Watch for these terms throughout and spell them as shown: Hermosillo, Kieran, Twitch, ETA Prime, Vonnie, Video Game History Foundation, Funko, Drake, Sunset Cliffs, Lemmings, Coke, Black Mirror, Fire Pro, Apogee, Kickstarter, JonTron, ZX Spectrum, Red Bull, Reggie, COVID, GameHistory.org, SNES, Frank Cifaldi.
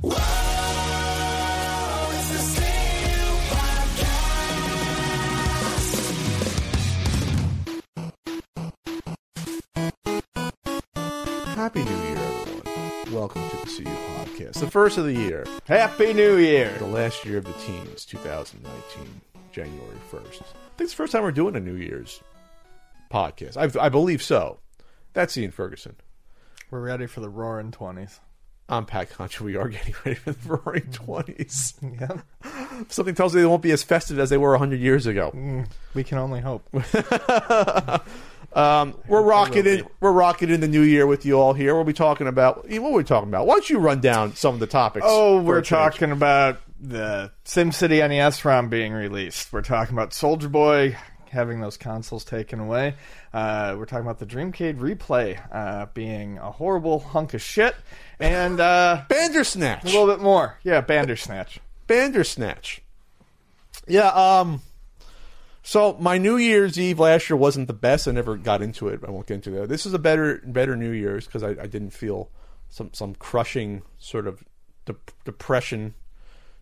Whoa, it's the Steel Podcast. Happy New Year, everyone. Welcome to the CU Podcast. The first of the year. Happy New Year. The last year of the teens, 2019, January 1st. I think it's the first time we're doing a New Year's podcast. I believe so. That's Ian Ferguson. We're ready for the roaring 20s. I'm Pat Concha. We are getting ready for the roaring 20s. Yeah. Something tells me they won't be as festive as they were 100 years ago. We can only hope. We're rocking in the new year with you all here. We'll be talking about... What were we talking about? Why don't you run down some of the topics? Oh, we're talking about the SimCity NES ROM being released. We're talking about Soulja Boy having those consoles taken away. We're talking about the Dreamcade Replay being a horrible hunk of shit. And Bandersnatch. A little bit more. Yeah, Bandersnatch. Bandersnatch. Yeah, so my New Year's Eve last year wasn't the best. I never got into it, but I won't get into that. This is a better New Year's because I didn't feel some crushing sort of depression.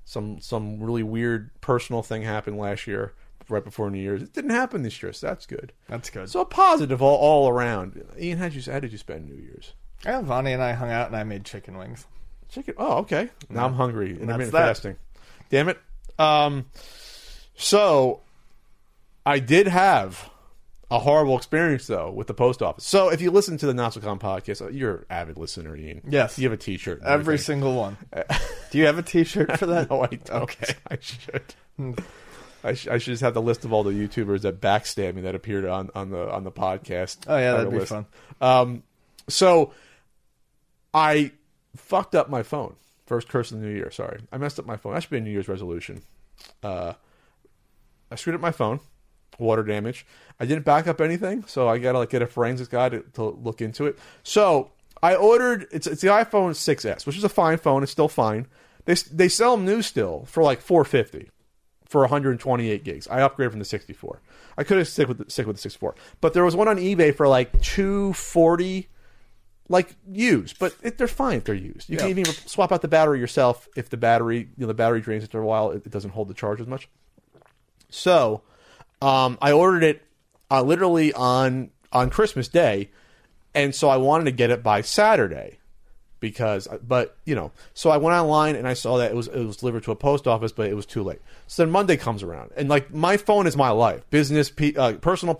Some really weird personal thing happened last year. Right before New Year's. It didn't happen this year, so that's good. That's good. So positive all around. Ian, how did you spend New Year's? Yeah, Vonnie and I hung out and I made chicken wings. Chicken? Oh, okay. Now I'm hungry. And I'm fasting. Damn it. So, I did have a horrible experience, though, with the post office. So, if you listen to the NotsoCon podcast, you're an avid listener, Ian. Yes. You have a t-shirt. Every single one. Do you have a t-shirt for that? No, I don't. Okay. I should. I should just have the list of all the YouTubers that backstab me that appeared on the podcast. Oh yeah, that'd be fun. So I fucked up my phone. First curse of the new year. Sorry, I messed up my phone. That should be a New Year's resolution. I screwed up my phone. Water damage. I didn't back up anything, so I gotta get a forensics guy to look into it. So I ordered. It's the iPhone 6s, which is a fine phone. It's still fine. They sell them new still for like $450. For 128 gigs. I upgraded from the 64. I could have stick with the 64. But there was one on eBay for like 240, like used. But they're fine if they're used. You can even swap out the battery yourself if the battery, the battery drains after a while. It doesn't hold the charge as much. So I ordered it literally on Christmas Day, and so I wanted to get it by Saturday. So I went online and I saw that it was delivered to a post office, but it was too late. So then Monday comes around, and like my phone is my life, business, personal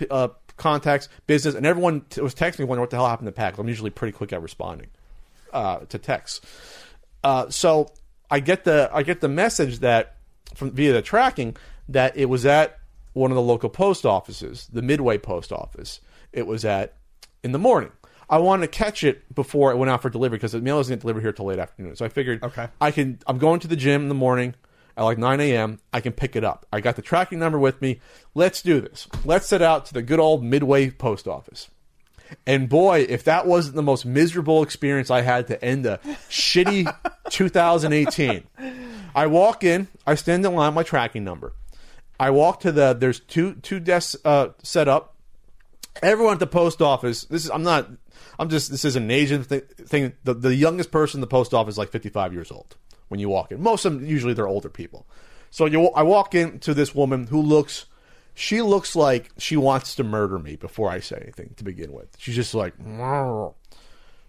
contacts, business, and everyone was texting me wondering what the hell happened to Pat. I'm usually pretty quick at responding to texts. So I get the message that via the tracking that it was at one of the local post offices, the Midway post office. It was at in the morning. I wanted to catch it before it went out for delivery because the mail doesn't get delivered here till late afternoon. So I figured, okay, I'm going to the gym in the morning at like 9 a.m. I can pick it up. I got the tracking number with me. Let's do this. Let's set out to the good old Midway post office. And boy, if that wasn't the most miserable experience I had to end a shitty 2018. I walk in. I stand in line with my tracking number. I walk to there's two desks set up. Everyone at the post office. This is an Asian thing. The youngest person in the post office is like 55 years old when you walk in. Most of them, usually they're older people. So I walk into this woman who looks like she wants to murder me before I say anything to begin with. She's just like, Murr.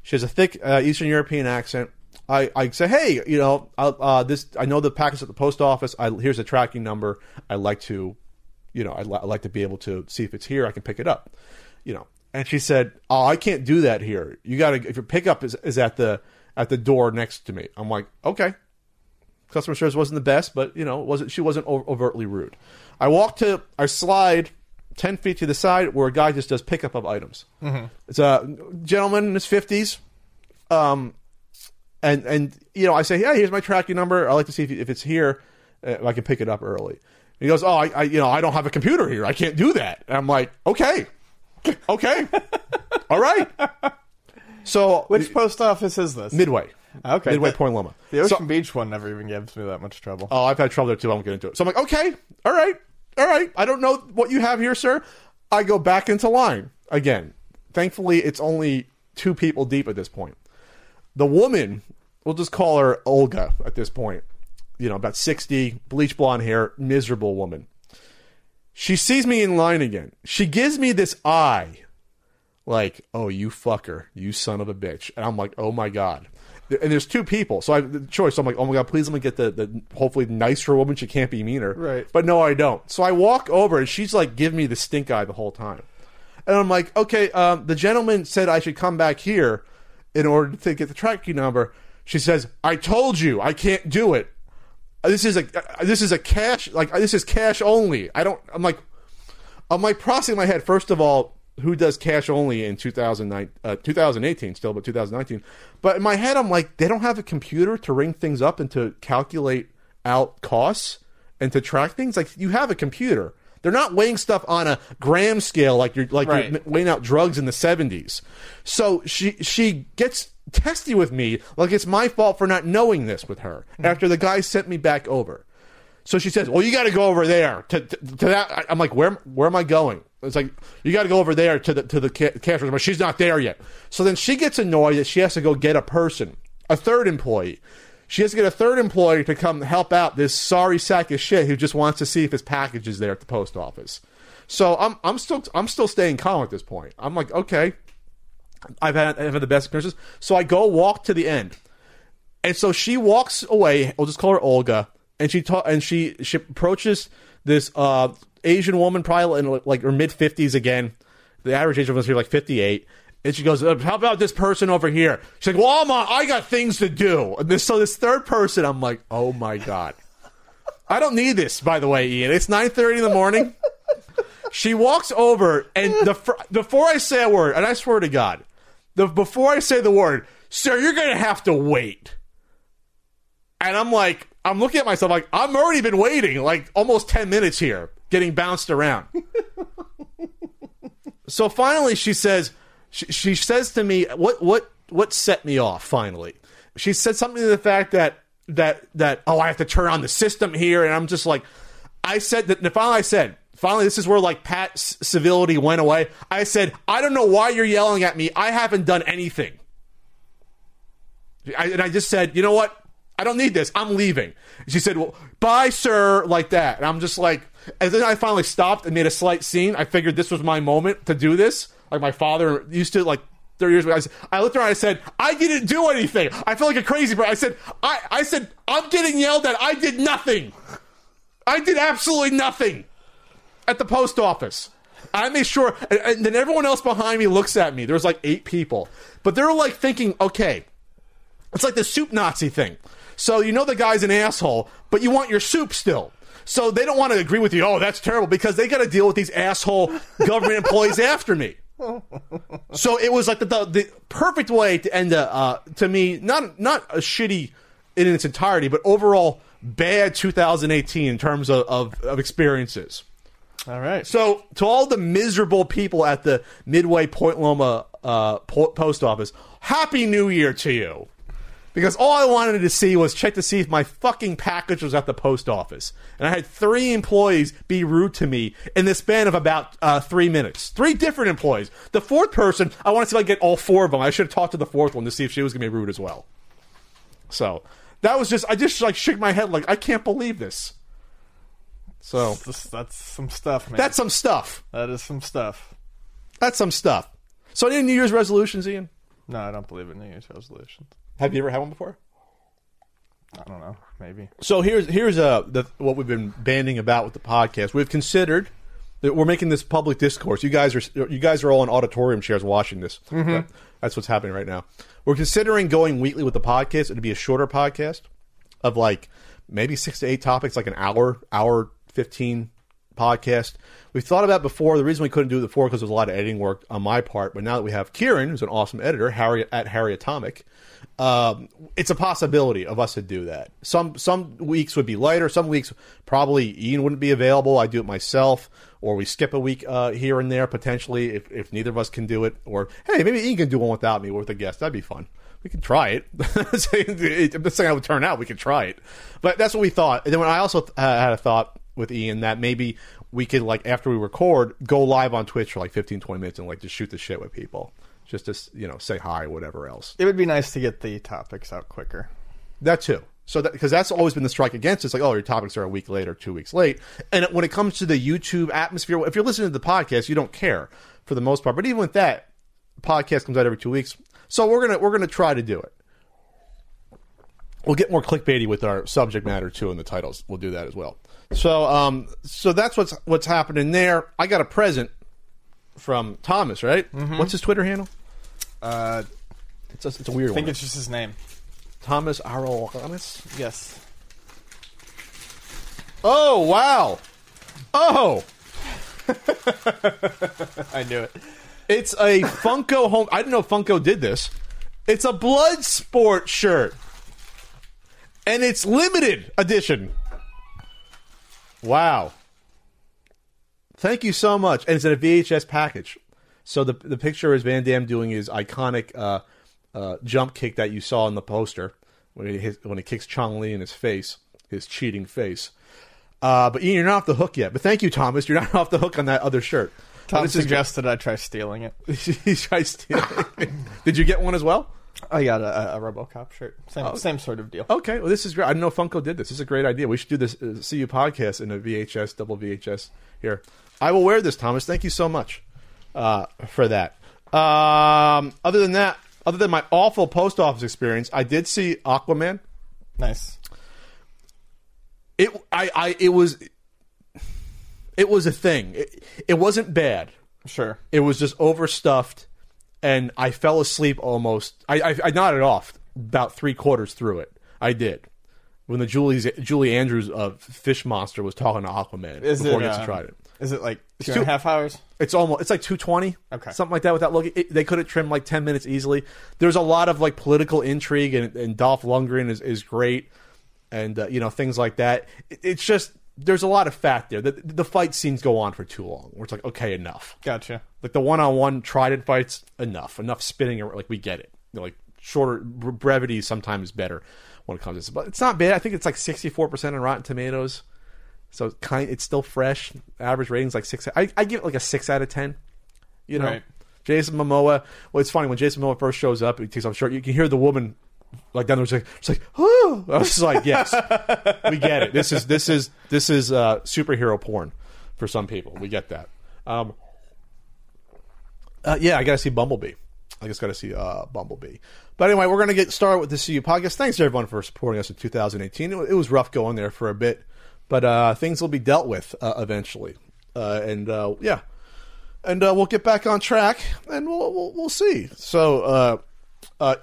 She has a thick Eastern European accent. I say, hey, I know the package at the post office. Here's the tracking number. I'd like to be able to see if it's here. I can pick it up, And she said, "Oh, I can't do that here. You got to. If your pickup is at the door next to me." I'm like, "Okay." Customer service wasn't the best, but she wasn't overtly rude. I slide 10 feet to the side where a guy just does pickup of items. Mm-hmm. It's a gentleman in his 50s. And you know, I say, hey, here's my tracking number. I'd like to see if it's here. I can pick it up early. And he goes, oh, I you know, I don't have a computer here. I can't do that. And I'm like, okay, all right. So, which post office is this? Midway. Okay. Midway Point Loma. The Ocean Beach one never even gives me that much trouble. Oh, I've had trouble there too. I won't get into it. So I'm like, okay, all right. I don't know what you have here, sir. I go back into line again. Thankfully, it's only two people deep at this point. The woman, we'll just call her Olga at this point, you know, about 60, bleach blonde hair, miserable woman. She sees me in line again. She gives me this eye, like, oh, you fucker, you son of a bitch. And I'm like, oh, my God. And there's two people, so I have the choice. So I'm like, oh, my God, please let me get the hopefully nicer woman. She can't be meaner. Right. But no, I don't. So I walk over, and she's like, give me the stink eye the whole time. And I'm like, okay, the gentleman said I should come back here in order to get the tracking number. She says, I told you I can't do it. This is cash only. I'm like processing my head. First of all, who does cash only in 2018 still, but 2019. But in my head, I'm like, they don't have a computer to ring things up and to calculate out costs and to track things. Like, you have a computer. They're not weighing stuff on a gram scale like you're weighing out drugs in the 70s. So she gets testy with me like it's my fault for not knowing this with her after the guy sent me back over. So she says, well, you got to go over there to that. I'm like, where am I going? It's like, you got to go over there to the cash register. She's not there yet. So then she gets annoyed that she has to go get a person, a third employee. She has to get a third employee to come help out this sorry sack of shit who just wants to see if his package is there at the post office. So I'm still staying calm at this point. I'm like, okay, I've had the best experiences. So I go walk to the end, and so she walks away. We'll just call her Olga, and she approaches this Asian woman, probably in like her mid 50s again. The average Asian woman is like 58. And she goes, how about this person over here? She's like, well, I got things to do. And this third person, I'm like, oh, my God. I don't need this, by the way, Ian. It's 9:30 in the morning. She walks over, and before I say a word, and I swear to God, before I say the word, sir, you're going to have to wait. And I'm like, I'm looking at myself like, I've already been waiting like almost 10 minutes here, getting bounced around. So finally she says... She says to me, what set me off finally? She said something to the fact that I have to turn on the system here. And I'm just like, finally, this is where like Pat's civility went away. I said, I don't know why you're yelling at me. I haven't done anything. And I just said, you know what? I don't need this. I'm leaving. And she said, well, bye, sir, like that. And I'm just like, and then I finally stopped and made a slight scene. I figured this was my moment to do this. Like my father used to, like 30 years ago. I looked around and I said, I didn't do anything. I feel like a crazy person. I said, I'm getting yelled at. I did nothing. I did absolutely nothing at the post office. I made sure, and then everyone else behind me looks at me. There's like 8 people. But they're like thinking, okay, it's like the soup Nazi thing. So you know the guy's an asshole, but you want your soup still. So they don't want to agree with you, oh, that's terrible, because they got to deal with these asshole government employees after me. So it was like the perfect way to end to me, not a shitty in its entirety, but overall bad 2018 in terms of experiences. All right. So to all the miserable people at the Midway Point Loma post office, Happy New Year to you. Because all I wanted to see was check to see if my fucking package was at the post office. And I had 3 employees be rude to me in the span of about 3 minutes. 3 different employees. The 4th person, I want to see if I get all 4 of them. I should have talked to the 4th one to see if she was going to be rude as well. So that was just, I just like shook my head like, I can't believe this. So that's some stuff, man. That's some stuff. That is some stuff. That's some stuff. So any New Year's resolutions, Ian? No, I don't believe in New Year's resolutions. Have you ever had one before? I don't know. Maybe. So here's what we've been banding about with the podcast. We've considered that we're making this public discourse. You guys are all in auditorium chairs watching this. Mm-hmm. That's what's happening right now. We're considering going weekly with the podcast. It'd be a shorter podcast of like maybe 6 to 8 topics, like an hour 15 podcast. We've thought about it before. The reason we couldn't do it before because there was a lot of editing work on my part. But now that we have Kieran, who's an awesome editor, Harry Atomic, it's a possibility of us to do that. Some weeks would be lighter. Some weeks probably Ian wouldn't be available. I do it myself. Or we skip a week here and there, potentially, if neither of us can do it. Or, hey, maybe Ian can do one without me or with a guest. That'd be fun. We can try it. I'm not saying it would turn out. We could try it. But that's what we thought. And then when I also had a thought with Ian that maybe we could, like, after we record, go live on Twitch for, like, 15, 20 minutes and, like, just shoot the shit with people. Just to, you know, say hi or whatever else. It would be nice to get the topics out quicker. That, too. So because that's always been the strike against us. Like, oh, your topics are a week late or 2 weeks late. And when it comes to the YouTube atmosphere, if you're listening to the podcast, you don't care for the most part. But even with that, podcast comes out every 2 weeks. So we're gonna try to do it. We'll get more clickbaity with our subject matter too in the titles. We'll do that as well. So so that's what's happening there. I got a present from Thomas, right? Mm-hmm. What's his Twitter handle? It's a weird one. I think it's just his name. Thomas Arolamis? Yes. Oh, wow. Oh. I knew it. It's a Funko home. I didn't know Funko did this. It's a Bloodsport shirt. And it's limited edition. Wow. Thank you so much. And it's in a VHS package. So the picture is Van Damme doing his iconic jump kick that you saw in the poster when he kicks Chong-Li in his face, his cheating face. But Ian, you're not off the hook yet. But thank you, Thomas. You're not off the hook on that other shirt. Tom suggested I try stealing it. He tried stealing it. Did you get one as well? I got a RoboCop shirt. Same sort of deal. Okay. Well, this is great. I didn't know Funko did this. This is a great idea. We should do this CU podcast in a VHS, double VHS here. I will wear this, Thomas. Thank you so much for that. Other than my awful post office experience, I did see Aquaman. Nice. It was a thing. It wasn't bad. Sure. It was just overstuffed, and I fell asleep almost. I nodded off about three-quarters through it. I did. When the Julie Andrews of Fish Monster was talking to Aquaman before he tried it. Is it like 2.5 hours? It's like 2:20. Okay. Something like that without looking. They could have trimmed like 10 minutes easily. There's a lot of like political intrigue, and Dolph Lundgren is great, and, you know, things like that. It's just... There's a lot of fat there. The fight scenes go on for too long. Where it's like, okay, enough. Gotcha. Like the one-on-one trident fights, enough spinning. Like we get it. You know, like shorter brevity is sometimes better when it comes to this. But it's not bad. I think it's like 64% on Rotten Tomatoes, so it's still fresh. Average rating's like 6. I give it like a 6 out of 10. You know, right. Jason Momoa. Well, it's funny when Jason Momoa first shows up. He takes off shirt. You can hear the woman. Like down there, it's like, oh! I was like, yes, we get it. This is superhero porn for some people. We get that. Yeah, I gotta see Bumblebee. I just gotta see Bumblebee. But anyway, we're gonna get started with the CU podcast. Thanks everyone for supporting us in 2018. It was rough going there for a bit, but things will be dealt with eventually. And we'll get back on track, and we'll see. So,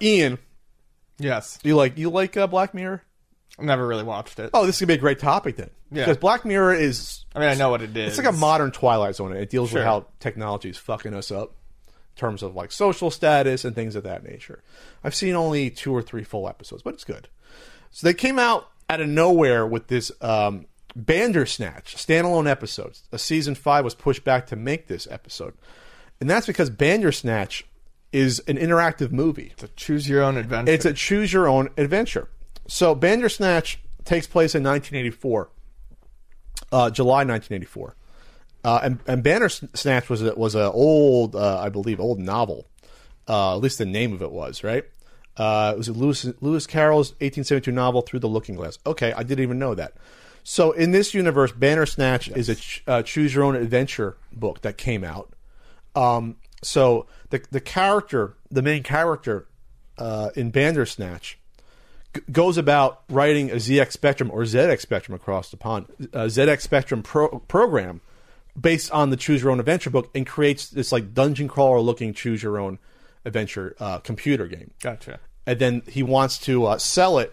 Ian. Yes. You like Black Mirror? I've never really watched it. Oh, this is going to be a great topic then. Yeah. Because Black Mirror is... I mean, I know what it is. It's like a modern Twilight Zone. It deals with how technology is fucking us up in terms of like social status and things of that nature. I've seen only 2 or 3 full episodes, but it's good. So they came out of nowhere with this Bandersnatch standalone episodes. A season 5 was pushed back to make this episode. And that's because Bandersnatch... is an interactive movie. It's a choose-your-own-adventure. So Bandersnatch takes place in 1984, July 1984. And Bandersnatch was a old, I believe, old novel. At least the name of it was, right? It was Lewis Carroll's 1872 novel, Through the Looking Glass. Okay, I didn't even know that. So in this universe, Bandersnatch is a choose-your-own-adventure book that came out. So the main character in Bandersnatch goes about writing a ZX Spectrum or ZX Spectrum across the pond, ZX Spectrum program based on the Choose Your Own Adventure book, and creates this like dungeon crawler looking Choose Your Own Adventure computer game. Gotcha. And then he wants to sell it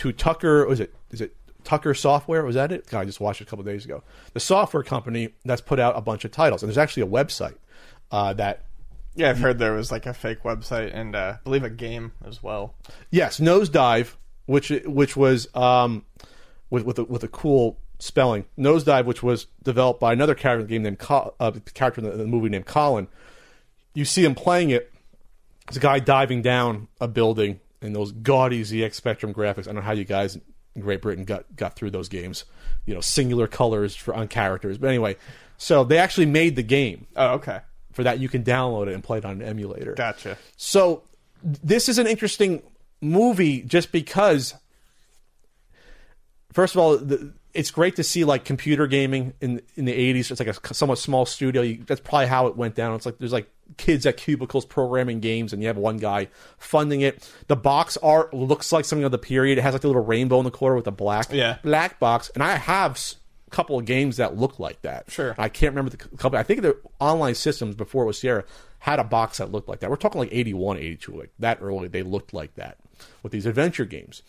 to Tucker. Is it Tucker Software, was that it? God, I just watched it a couple of days ago. The software company that's put out a bunch of titles. And there's actually a website that... Yeah, I've heard there was like a fake website and I believe a game as well. Yes, Nosedive, which was with a cool spelling. Nosedive, which was developed by another character in the game named character in the movie named Colin. You see him playing it. It's a guy diving down a building in those gaudy ZX Spectrum graphics. I don't know how you guys in Great Britain got through those games. You know, singular colors on characters. But anyway, so they actually made the game. Oh, okay. For that, you can download it and play it on an emulator. Gotcha. So this is an interesting movie just because, first of all, it's great to see like computer gaming in the 80s. It's like a somewhat small studio. That's probably how it went down. It's like there's like kids at cubicles programming games, and you have one guy funding it. The box art looks like something of the period. It has like the little rainbow in the corner with the black box. And I have a couple of games that look like that. Sure. I can't remember the company. I think the Online Systems, before it was Sierra, had a box that looked like that. We're talking like 81, 82, like that early. They looked like that with these adventure games.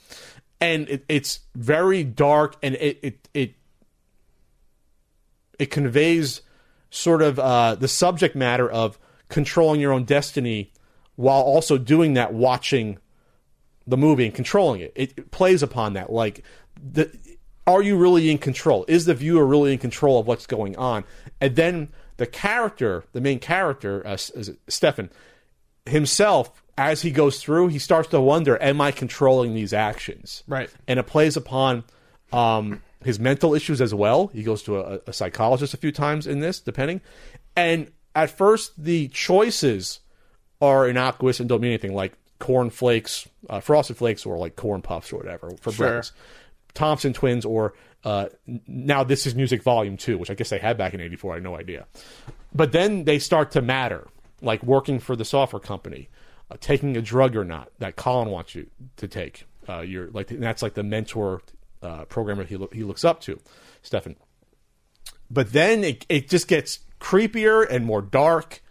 And it's very dark, and it conveys sort of the subject matter of controlling your own destiny while also doing that, watching the movie and controlling it. It plays upon that. Like, are you really in control? Is the viewer really in control of what's going on? And then the character, the main character, Stefan, himself... As he goes through, he starts to wonder, am I controlling these actions? Right. And it plays upon his mental issues as well. He goes to a psychologist a few times in this, depending. And at first, the choices are innocuous and don't mean anything, like corn flakes, frosted flakes, or like corn puffs or whatever for breakfast. Thompson Twins, or now This Is Music Volume 2, which I guess they had back in 84. I had no idea. But then they start to matter, like working for the software company. Taking a drug or not that Colin wants you to take, and that's like the mentor programmer he looks up to, Stefan. But then it just gets creepier and more dark,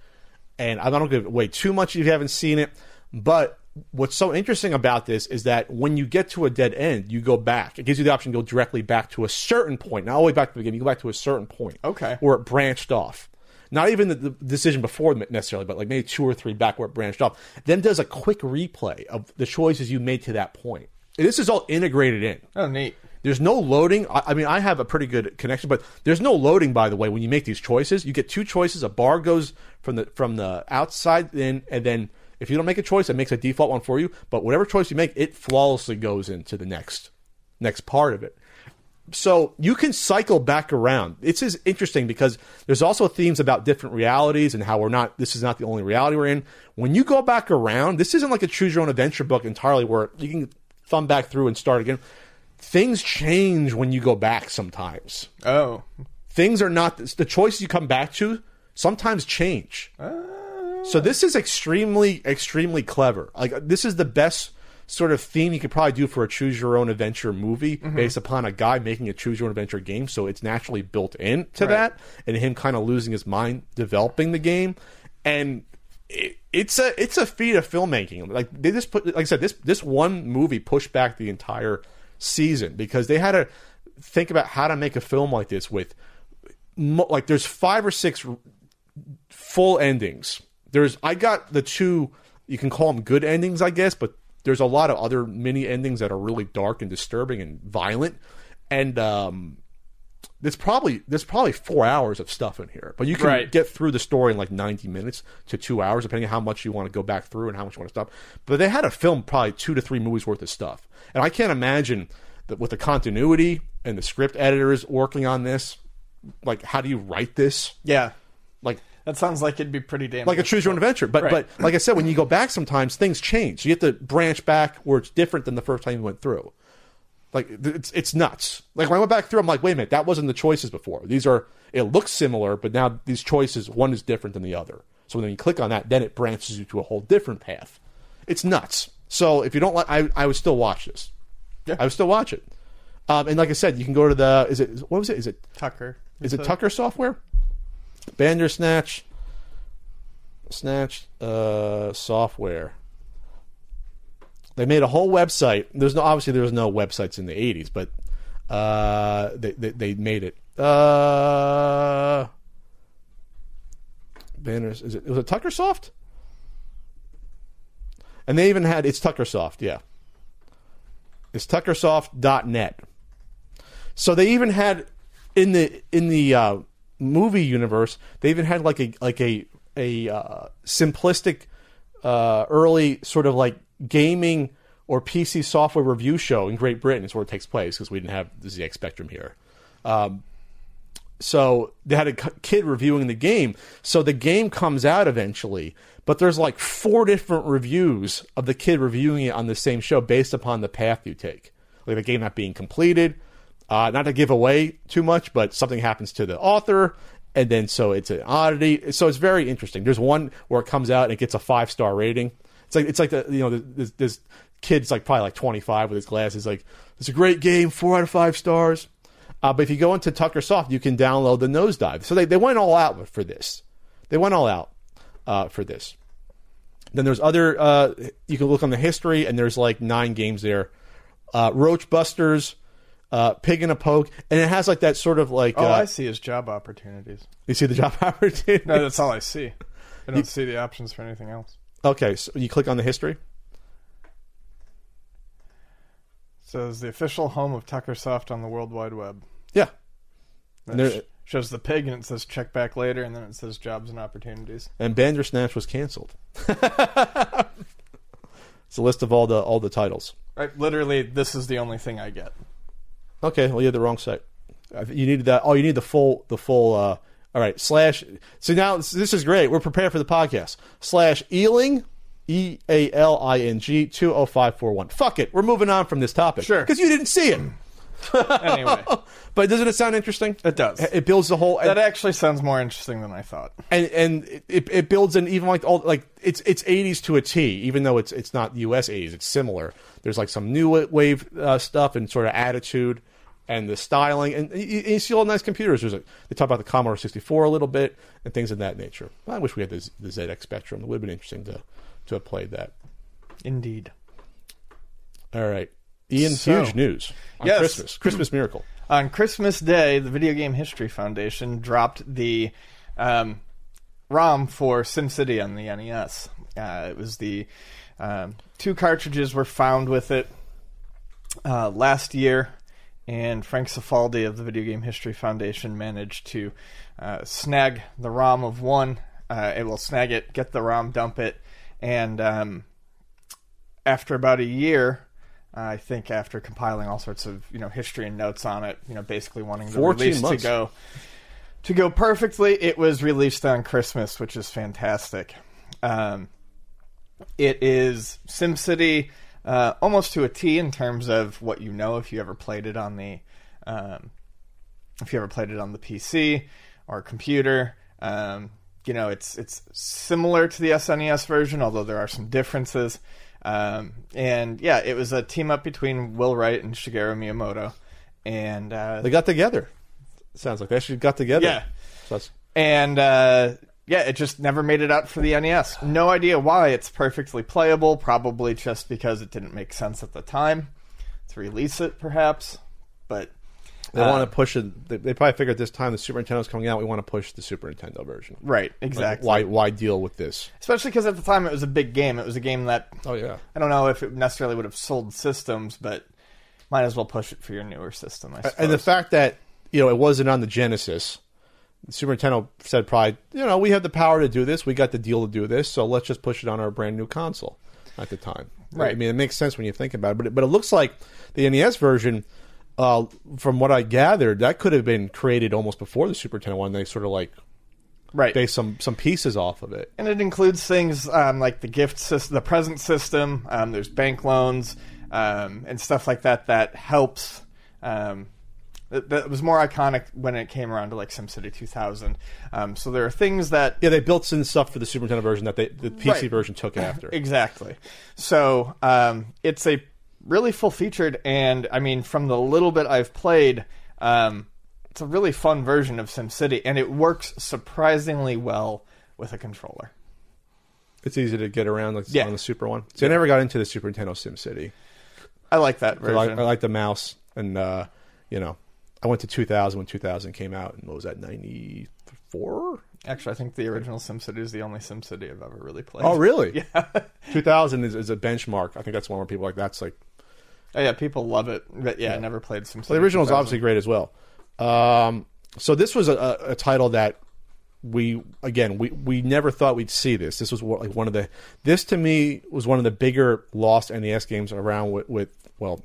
and I don't give away too much if you haven't seen it. But what's so interesting about this is that when you get to a dead end, you go back. It gives you the option to go directly back to a certain point, not all the way back to the beginning. You go back to a certain point, okay, where it branched off. Not even the decision before necessarily, but like maybe 2 or 3 back where it branched off. Then does a quick replay of the choices you made to that point. And this is all integrated in. Oh, neat. There's no loading. I mean, I have a pretty good connection, but there's no loading, by the way, when you make these choices. You get 2 choices. A bar goes from the outside in, and then if you don't make a choice, it makes a default one for you. But whatever choice you make, it flawlessly goes into the next part of it. So you can cycle back around. It's interesting because there's also themes about different realities and how this is not the only reality we're in. When you go back around, this isn't like a choose your own adventure book entirely where you can thumb back through and start again. Things change when you go back sometimes. Oh. Things are not, the choices you come back to sometimes change. So this is extremely, extremely clever. Like, this is the best sort of theme you could probably do for a choose-your-own-adventure movie based upon a guy making a choose-your-own-adventure game, so it's naturally built into that, and him kind of losing his mind developing the game. And it's a feat of filmmaking. Like they just put, like I said, this one movie pushed back the entire season because they had to think about how to make a film like this with, like, there's 5 or 6 full endings. I got the 2, you can call them good endings, I guess, but there's a lot of other mini endings that are really dark and disturbing and violent, and there's probably 4 hours of stuff in here. But you can get through the story in like 90 minutes to 2 hours, depending on how much you want to go back through and how much you want to stop. But they had to film probably 2 to 3 movies worth of stuff, and I can't imagine that with the continuity and the script editors working on this, like how do you write this? Yeah, like. That sounds like it'd be pretty damn like a choose-your-own-adventure. But but like I said, when you go back sometimes, things change. So you have to branch back where it's different than the first time you went through. Like, it's nuts. Like, when I went back through, I'm like, wait a minute, that wasn't the choices before. These are, it looks similar, but now these choices, one is different than the other. So when you click on that, then it branches you to a whole different path. It's nuts. So if you don't like, I would still watch this. Yeah. I would still watch it. And like I said, you can go to the, Is it Tucker. Is it Tucker Software? Bandersnatch, software. They made a whole website. There's no websites in the 80s, but They made it. Banners, is it? Was it Tuckersoft? And they even had, it's Tuckersoft, yeah. It's Tuckersoft.net. So they even had in the movie universe, they even had like a simplistic early sort of like gaming or PC software review show in Great Britain. It's where it takes place because we didn't have the ZX Spectrum here. So they had a kid reviewing the game. So the game comes out eventually, but there's like 4 different reviews of the kid reviewing it on the same show based upon the path you take. Like the game not being completed. Not to give away too much, but something happens to the author, and then so it's an oddity. So it's very interesting. There's one where it comes out and it gets a 5-star rating. It's like the, you know, this kid's like probably like 25 with his glasses. Like, it's a great game, 4 out of 5 stars. But if you go into Tuckersoft, you can download the Nosedive. So they went all out for this. They went all out for this. Then there's other. You can look on the history, and there's like 9 games there. Roach Busters. Pig in a Poke, and it has like that sort of like. All I see is job opportunities. You see the job opportunities? No, that's all I see. I don't see the options for anything else. Okay, so you click on the history. It says the official home of Tuckersoft on the World Wide Web. Yeah. And it shows the pig, and it says check back later, and then it says jobs and opportunities. And Bandersnatch was canceled. It's a list of all the titles. Right, literally, this is the only thing I get. Okay, well, you had the wrong site. You needed that. Oh, you need the full. All right, / So now this is great. We're prepared for the podcast. / Ealing, EALING 20541. Fuck it. We're moving on from this topic. Sure. Because you didn't see it. Anyway. But doesn't it sound interesting? It does. It builds the whole. That actually sounds more interesting than I thought. And it builds an even like all like it's 80s to a T, even though it's not US 80s. It's similar. There's like some new wave stuff and sort of attitude. And the styling, and you see all nice computers. They talk about the Commodore 64 a little bit, and things of that nature. I wish we had the ZX Spectrum. It would have been interesting to have played that. Indeed. All right. Ian, so, huge news on Christmas. Christmas miracle. On Christmas Day, the Video Game History Foundation dropped the ROM for SimCity on the NES. It was the 2 cartridges were found with it last year. And Frank Cifaldi of the Video Game History Foundation managed to snag the ROM of one. It will snag it, get the ROM, dump it. And after about a year, I think after compiling all sorts of history and notes on it, basically wanting the release to go perfectly, it was released on Christmas, which is fantastic. It is SimCity... almost to a T in terms of what if you ever played it on the PC or computer. It's similar to the SNES version, although there are some differences. It was a team up between Will Wright and Shigeru Miyamoto, and they got together. Sounds like they actually got together. Yeah, so and. It just never made it out for the NES. No idea why. It's perfectly playable, probably just because it didn't make sense at the time to release it, perhaps. But they want to push it. They probably figured this time the Super Nintendo's coming out, we want to push the Super Nintendo version. Right, exactly. Like, why deal with this? Especially because at the time it was a big game. It was a game that I don't know if it necessarily would have sold systems, but might as well push it for your newer system, I suppose. And the fact that it wasn't on the Genesis... Super Nintendo said probably, we have the power to do this. We got the deal to do this, so let's just push it on our brand new console at the time. Right. I mean, it makes sense when you think about it. But it looks like the NES version, from what I gathered, that could have been created almost before the Super Nintendo one. They sort of like based some pieces off of it. And it includes things like the gift system, the present system. There's bank loans and stuff like that that helps... That was more iconic when it came around to like SimCity 2000. So there are things that they built in stuff for the Super Nintendo version that the PC version took after. Exactly. So it's a really full featured, and I mean from the little bit I've played, it's a really fun version of SimCity, and it works surprisingly well with a controller. It's easy to get around on the Super one. So I never got into the Super Nintendo SimCity. I like that version. I like the mouse and. you know, I went to 2000 when 2000 came out, and what was that, 94? Actually, I think the original SimCity is the only SimCity I've ever really played. Oh, really? Yeah. 2000 is a benchmark. I think that's one where people are like, that's like... Oh, yeah, people love it. But yeah, I never played SimCity. Well, the original is obviously great as well. So this was a title that we, again, we never thought we'd see this. This was like one of the... This, to me, was one of the bigger lost NES games around with well...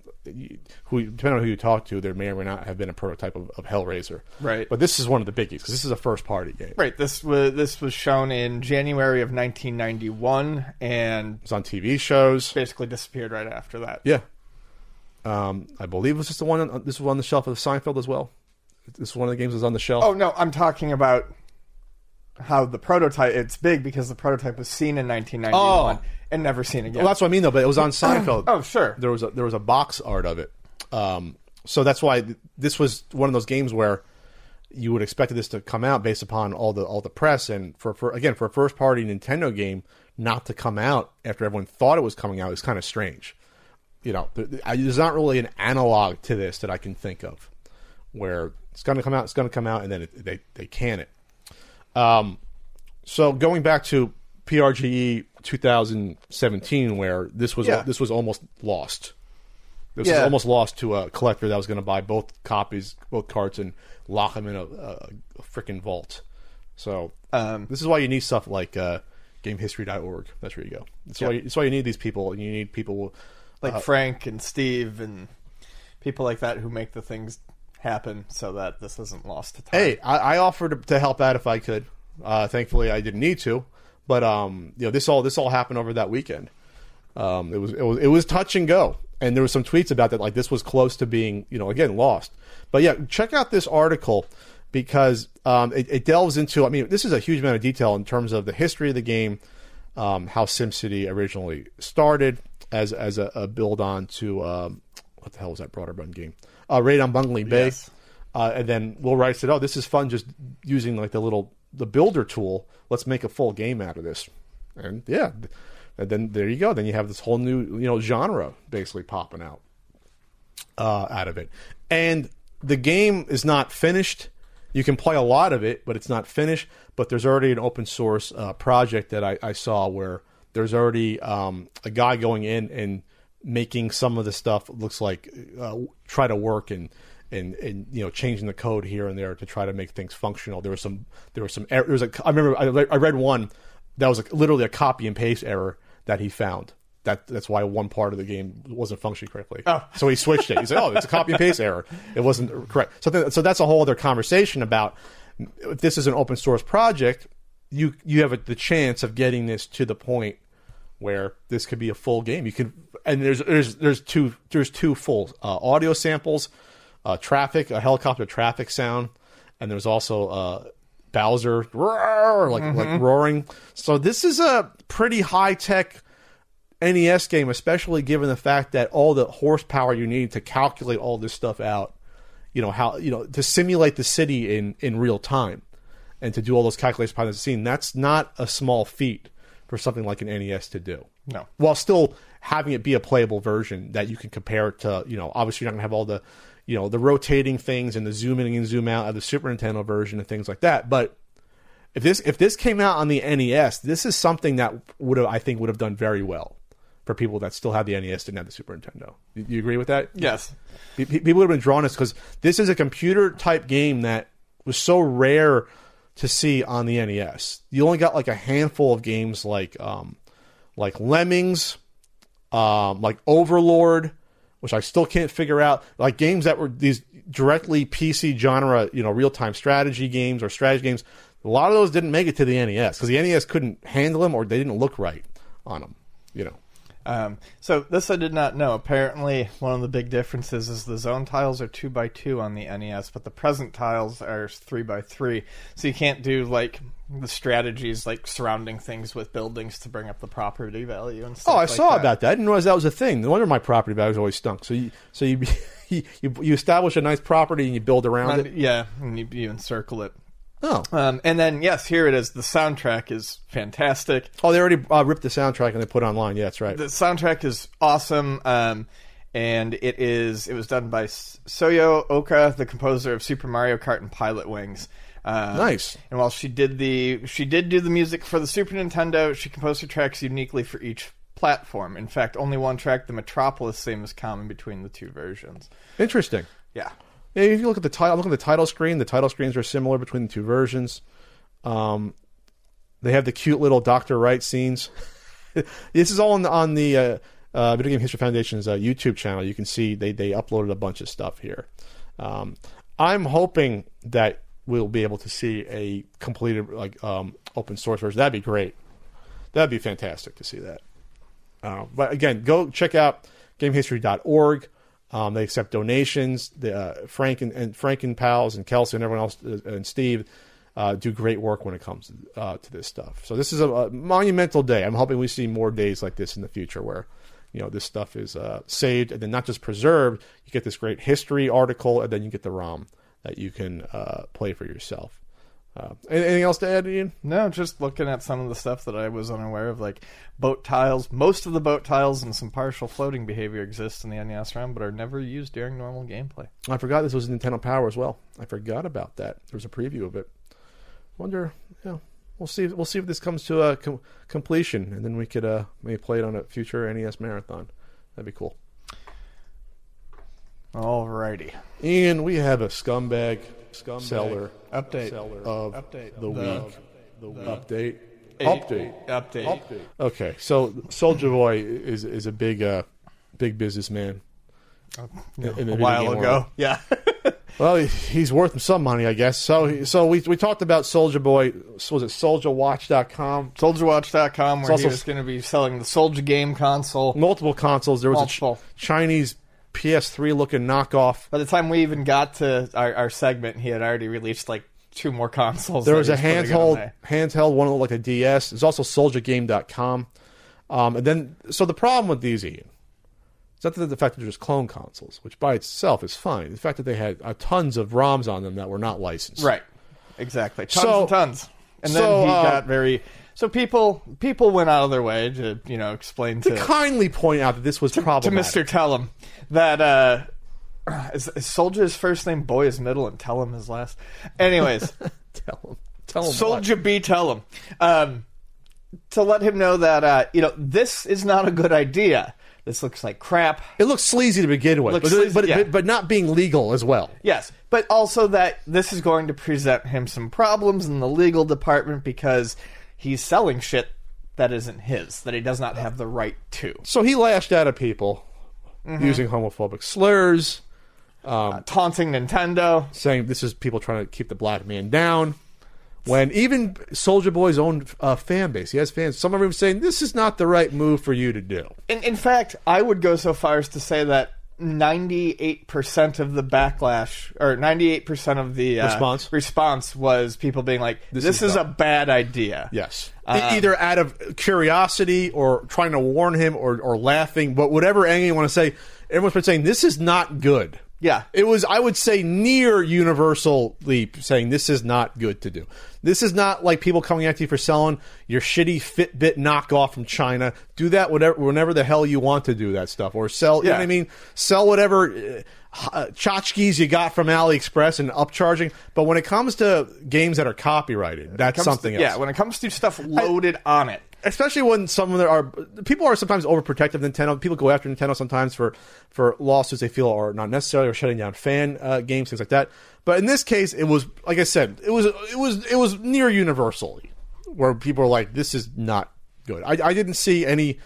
Who, depending on who you talk to, there may or may not have been a prototype of Hellraiser, right? But this is one of the biggies because this is a first party game, right? This was shown in January of 1991, and it was on TV shows. Basically disappeared right after that. Yeah, I believe it was just the one. This was on the shelf of Seinfeld as well. This was one of the games that was on the shelf. Oh no, I'm talking about how the prototype. It's big because the prototype was seen in 1991. Oh. And never seen again. Well, that's what I mean, though. But it was on Seinfeld. Oh, sure. There was a box art of it. So that's why this was one of those games where you would expect this to come out based upon all the press, and for a first party Nintendo game not to come out after everyone thought it was coming out is kind of strange. You know, there's not really an analog to this that I can think of, where it's going to come out, and then they can it. So going back to PRGE 2017, where this was almost lost. This was almost lost to a collector that was going to buy both copies, both carts, and lock them in a freaking vault. So this is why you need stuff like GameHistory.org. That's where you go. That's why you need these people. You need people like Frank and Steve and people like that who make the things happen so that this isn't lost to time. Hey, I offered to help out if I could. Thankfully, I didn't need to. But you know, this all happened over that weekend. It was touch and go, and there were some tweets about that, like this was close to being, you know, again lost. But yeah, check out this article because it delves into. I mean, this is a huge amount of detail in terms of the history of the game, how SimCity originally started as a build on to what the hell was that broader run game? Raid on Bungling Bay, yes. And then Will Wright said, "Oh, this is fun, just using like the builder tool, let's make a full game out of this." And yeah, and then there you go. Then you have this whole new, you know, genre basically popping out of it. And the game is not finished. You can play a lot of it, but it's not finished. But there's already an open source project that I saw where there's already a guy going in and making some of the stuff looks like try to work and you know, changing the code here and there to try to make things functional. There was some error. I read one that was literally a copy and paste error that he found. That's why one part of the game wasn't functioning correctly. Oh. So he switched it. He said, "Oh, it's a copy and paste error. It wasn't correct." So that's a whole other conversation about if this is an open source project, you have the chance of getting this to the point where this could be a full game. You can, and there's two full audio samples. Traffic, a helicopter traffic sound, and there's also Bowser roar, like roaring. So this is a pretty high tech NES game, especially given the fact that all the horsepower you need to calculate all this stuff out, you know, how, you know, to simulate the city in real time and to do all those calculations behind the scene. That's not a small feat for something like an NES to do. No, while still having it be a playable version that you can compare to, you know, obviously you're not gonna have all the, you know, the rotating things and the zoom in and zoom out of the Super Nintendo version and things like that. But if this came out on the NES, this is something that would have done very well for people that still had the NES, didn't have the Super Nintendo. You agree with that? Yes. People would have been drawn to this because this is a computer type game that was so rare to see on the NES. You only got like a handful of games like Lemmings, like Overlord, which I still can't figure out, like games that were these directly PC genre, you know, real-time strategy games or strategy games. A lot of those didn't make it to the NES because the NES couldn't handle them or they didn't look right on them, you know. So this I did not know. Apparently, one of the big differences is the zone tiles are 2x2 on the NES, but the present tiles are 3x3. So you can't do, like, the strategies, like, surrounding things with buildings to bring up the property value and stuff. Oh, I like saw that. About that. I didn't realize that was a thing. No wonder my property values always stunk. So you establish a nice property and you build around it. Yeah, and you encircle it. Oh. And then, yes, here it is. The soundtrack is fantastic. Oh, they already ripped the soundtrack and they put it online. Yeah, that's right. The soundtrack is awesome. And it was done by Soyo Oka, the composer of Super Mario Kart and Pilot Wings. Nice. And while she did do the music for the Super Nintendo, she composed her tracks uniquely for each platform. In fact, only one track, the Metropolis theme, is common between the two versions. Interesting. Yeah. If you look at the title, look at the title screens are similar between the two versions. They have the cute little Dr. Wright scenes. This is all on the Video Game History Foundation's YouTube channel. You can see they uploaded a bunch of stuff here. I'm hoping that we'll be able to see a completed open source version. That'd be great. That'd be fantastic to see that. But again, go check out GameHistory.org. They accept donations. Frank and pals and Kelsey and everyone else and Steve do great work when it comes to this stuff. So this is a monumental day. I'm hoping we see more days like this in the future where, you know, this stuff is saved and then not just preserved. You get this great history article and then you get the ROM that you can play for yourself. Anything else to add, Ian? No, just looking at some of the stuff that I was unaware of, like boat tiles. Most of the boat tiles and some partial floating behavior exist in the NES ROM, but are never used during normal gameplay. I forgot this was Nintendo Power as well. I forgot about that. There was a preview of it. Wonder, yeah, we'll see if this comes to a completion, and then we could maybe play it on a future NES marathon. That'd be cool. Alrighty, Ian, we have a scumbag seller update of the week. Update. Okay, so Soulja Boy is a big businessman. A while ago, world. Yeah. Well, he's worth some money, I guess. So we talked about Soulja Boy. Was it SouljaWatch.com? SouljaWatch.com, where he was going to be selling the Soulja game console. Multiple consoles. There was a Chinese PS3-looking knockoff. By the time we even got to our segment, he had already released, like, two more consoles. There was a handheld one that looked like a DS. There's also SouljaGame.com. And then, so the problem with these, Ian, it's not that the fact that they're just clone consoles, which by itself is fine. The fact that they had tons of ROMs on them that were not licensed. Right. Exactly. Tons. And then he got very... So people went out of their way to, you know, explain to... kindly point out that this was problematic. To Mr. Tellum that... is Soulja his first name, Boy his middle, and Tellum his last? Anyways. Tellum. Soulja B. Tellum. To let him know that, you know, this is not a good idea. This looks like crap. It looks sleazy to begin with, but not being legal as well. Yes, but also that this is going to present him some problems in the legal department because he's selling shit that isn't his, that he does not have the right to. So he lashed out at people using homophobic slurs. Taunting Nintendo. Saying this is people trying to keep the black man down. When even Soulja Boy's own fan base, he has fans, some of them saying, this is not the right move for you to do. In fact, I would go so far as to say that 98% of the backlash, or 98% of the response was people being like, this is a bad idea. Yes. Either out of curiosity or trying to warn him or laughing, but whatever angle you want to say, everyone's been saying, this is not good. Yeah. It was, I would say, near universally saying this is not good to do. This is not like people coming at you for selling your shitty Fitbit knockoff from China. Do that whenever the hell you want to do that stuff. Or sell, you know what I mean? Sell whatever tchotchkes you got from AliExpress and upcharging. But when it comes to games that are copyrighted, that's something else. Yeah, when it comes to stuff loaded on it. Especially when some of people are sometimes overprotective of Nintendo. People go after Nintendo sometimes for lawsuits they feel are not necessary or shutting down fan games, things like that. But in this case, it was, like I said, it was near universally where people were like, "This is not good." I didn't see any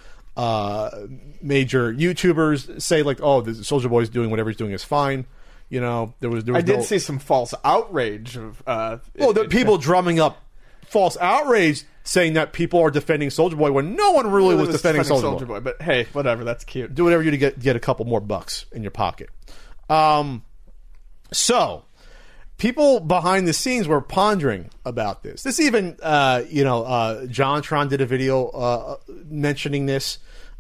major YouTubers say like, "Oh, the Soulja Boy's doing whatever he's doing is fine." You know, I did see some false outrage of people drumming up false outrage. Saying that people are defending Soulja Boy when no one really was defending Soulja Boy. But hey, whatever, that's cute. Do whatever you do to get a couple more bucks in your pocket. So, people behind the scenes were pondering about this. This even, JonTron did a video mentioning this,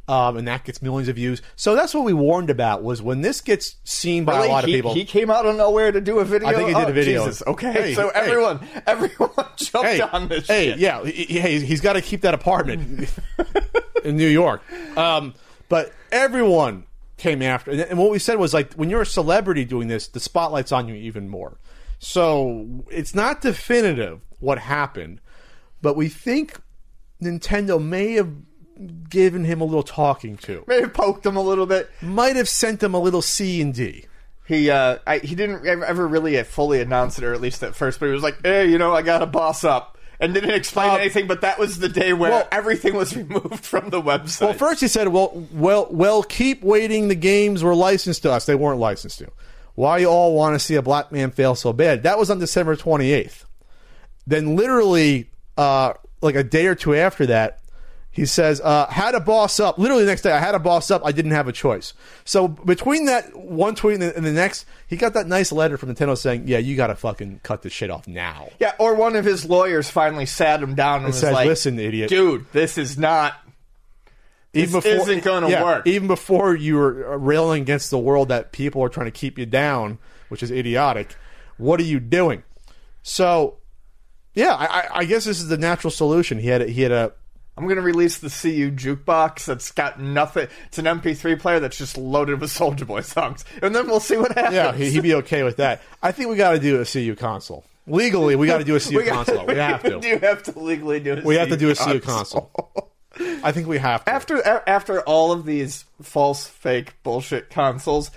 and that gets millions of views. So that's what we warned about was when this gets seen by a lot of people. He came out of nowhere to do a video. I think he did a video. Jesus. Okay, everyone jumped on this shit. Yeah, he's got to keep that apartment in New York. But everyone came after. And what we said was, like, when you're a celebrity doing this, the spotlight's on you even more. So it's not definitive what happened, but we think Nintendo may have given him a little talking to. May have poked him a little bit. Might have sent him a little C&D. He didn't ever really fully announce it, or at least at first, but he was like, hey, you know, I got to boss up. And didn't explain anything, but that was the day where everything was removed from the website. Well, first he said, well, keep waiting. The games were licensed to us. They weren't licensed to. Why you all want to see a black man fail so bad? That was on December 28th. Then literally, like a day or two after that, he says, had a boss up. Literally the next day, I had a boss up. I didn't have a choice. So between that one tweet and the next, he got that nice letter from Nintendo saying, yeah, you got to fucking cut this shit off now. Yeah, or one of his lawyers finally sat him down and was like, listen, idiot. Dude, this is not... This isn't going to work. Even before you were railing against the world that people are trying to keep you down, which is idiotic, what are you doing? So, yeah, I guess this is the natural solution. He had a I'm going to release the CU jukebox that's got nothing. It's an MP3 player that's just loaded with Soulja Boy songs. And then we'll see what happens. Yeah, he'd be okay with that. I think we got to do a CU console. Legally, we got to do a CU console. We have to. You have to legally do a CU console. We have to do a CU console. I think we have to. After all of these false, fake, bullshit consoles,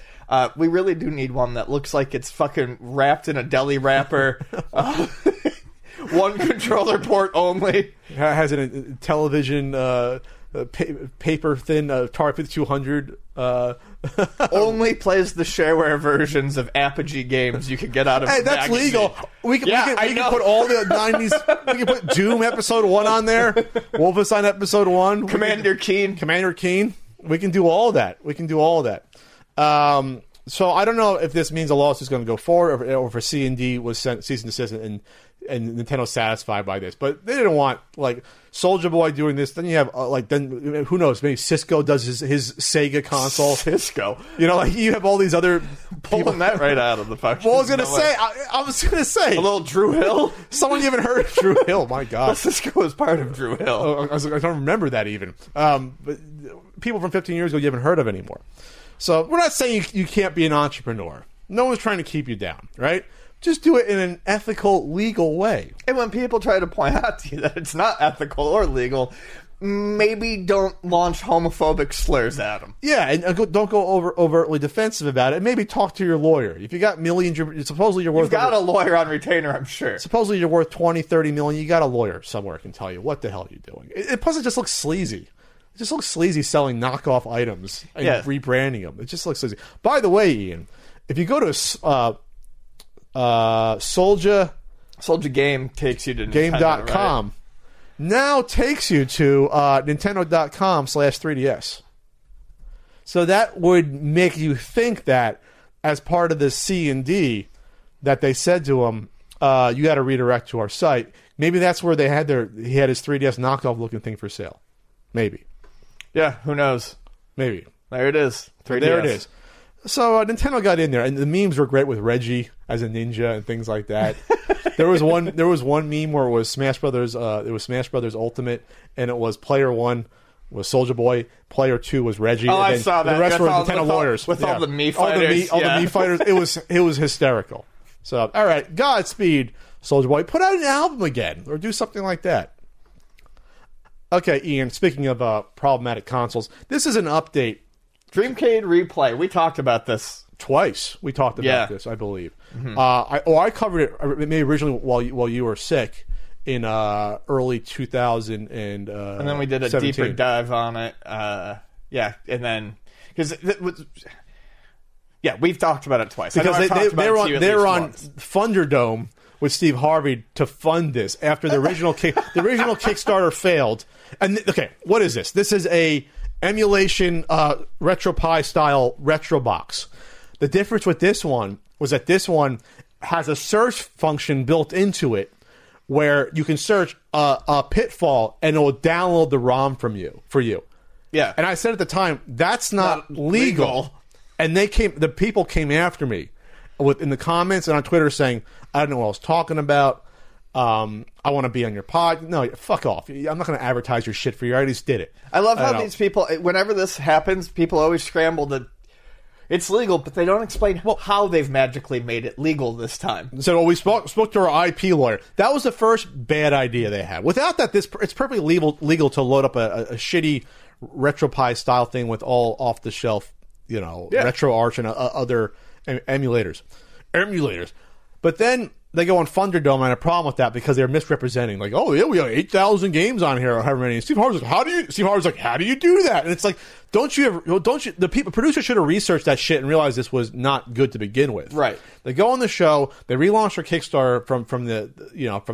we really do need one that looks like it's fucking wrapped in a deli wrapper. One controller port only. It has a television paper-thin TAR 5200. Only plays the shareware versions of Apogee games you can get out of. Hey, that's legal. We can put all the 90s... We can put Doom Episode 1 on there. Wolfenstein Episode 1. Commander Keen. We can do all that. So I don't know if this means a lawsuit is going to go forward, or if C&D was sent cease and desist and Nintendo's satisfied by this. But they didn't want, like, Soulja Boy doing this. Then you have, then who knows? Maybe Cisco does his Sega console. Cisco? You know, like, you have all these other people. Pulling that right out of the fucking... Well, I was going to say... A little Drew Hill? Someone you haven't heard of Drew Hill, my God. Well, Cisco was part of Drew Hill. I don't remember that even. But people from 15 years ago you haven't heard of anymore. So we're not saying you can't be an entrepreneur. No one's trying to keep you down, right? Just do it in an ethical, legal way. And when people try to point out to you that it's not ethical or legal, maybe don't launch homophobic slurs at them. Yeah, and don't go overtly defensive about it. And maybe talk to your lawyer. If you got millions, supposedly you're worth... You've got a lawyer on retainer, I'm sure. Supposedly you're worth 20, 30 million. You got a lawyer somewhere can tell you what the hell you're doing. Plus, it just looks sleazy. It just looks sleazy selling knockoff items and rebranding them. It just looks sleazy. By the way, Ian, if you go to... Soulja Game takes you to Game.com. Right? Now takes you to Nintendo.com/3DS. So that would make you think that as part of the C&D that they said to him, you got to redirect to our site. Maybe that's where they had he had his 3DS knockoff looking thing for sale. Maybe. Yeah, who knows? Maybe. There it is. 3DS. There it is. So Nintendo got in there, and the memes were great with Reggie as a ninja and things like that. There was one meme where it was Smash Brothers. It was Smash Brothers Ultimate, and it was Player 1 was Soulja Boy, Player 2 was Reggie. Oh, and I saw that. The rest were Nintendo lawyers with all the Mii fighters. All the Mii fighters. It was hysterical. So all right, Godspeed, Soulja Boy. Put out an album again, or do something like that. Okay, Ian. Speaking of problematic consoles, this is an update. Dreamcade Replay. We talked about this twice. We talked about this, I believe. Mm-hmm. I covered it maybe originally while you were sick in early 2000, and then we did a 17. Deeper dive on it. And then we've talked about it twice because they were on Thunderdome with Steve Harvey to fund this after the original the original Kickstarter failed. And what is this? This is a emulation RetroPie style retro box. The difference with this one was that this one has a search function built into it where you can search a pitfall and it will download the ROM for you. Yeah. And I said at the time, that's not legal. And the people came after me in the comments and on Twitter saying, I don't know what I was talking about. I want to be on your pod. No, fuck off. I'm not going to advertise your shit for you. I already did it. I love how these people, whenever this happens, people always scramble to It's legal, but they don't explain how they've magically made it legal this time. They said, well, we spoke to our IP lawyer. That was the first bad idea they had. Without that, it's perfectly legal to load up a shitty RetroPie style thing with all off-the-shelf, RetroArch and other emulators. But then they go on Thunderdome and had a problem with that because they're misrepresenting. Like, oh, yeah, we have 8,000 games on here or however many. And Steve Harvey's like, how do you do that? And it's like, the producer should have researched that shit and realized this was not good to begin with. Right. They go on the show, they relaunch their Kickstarter from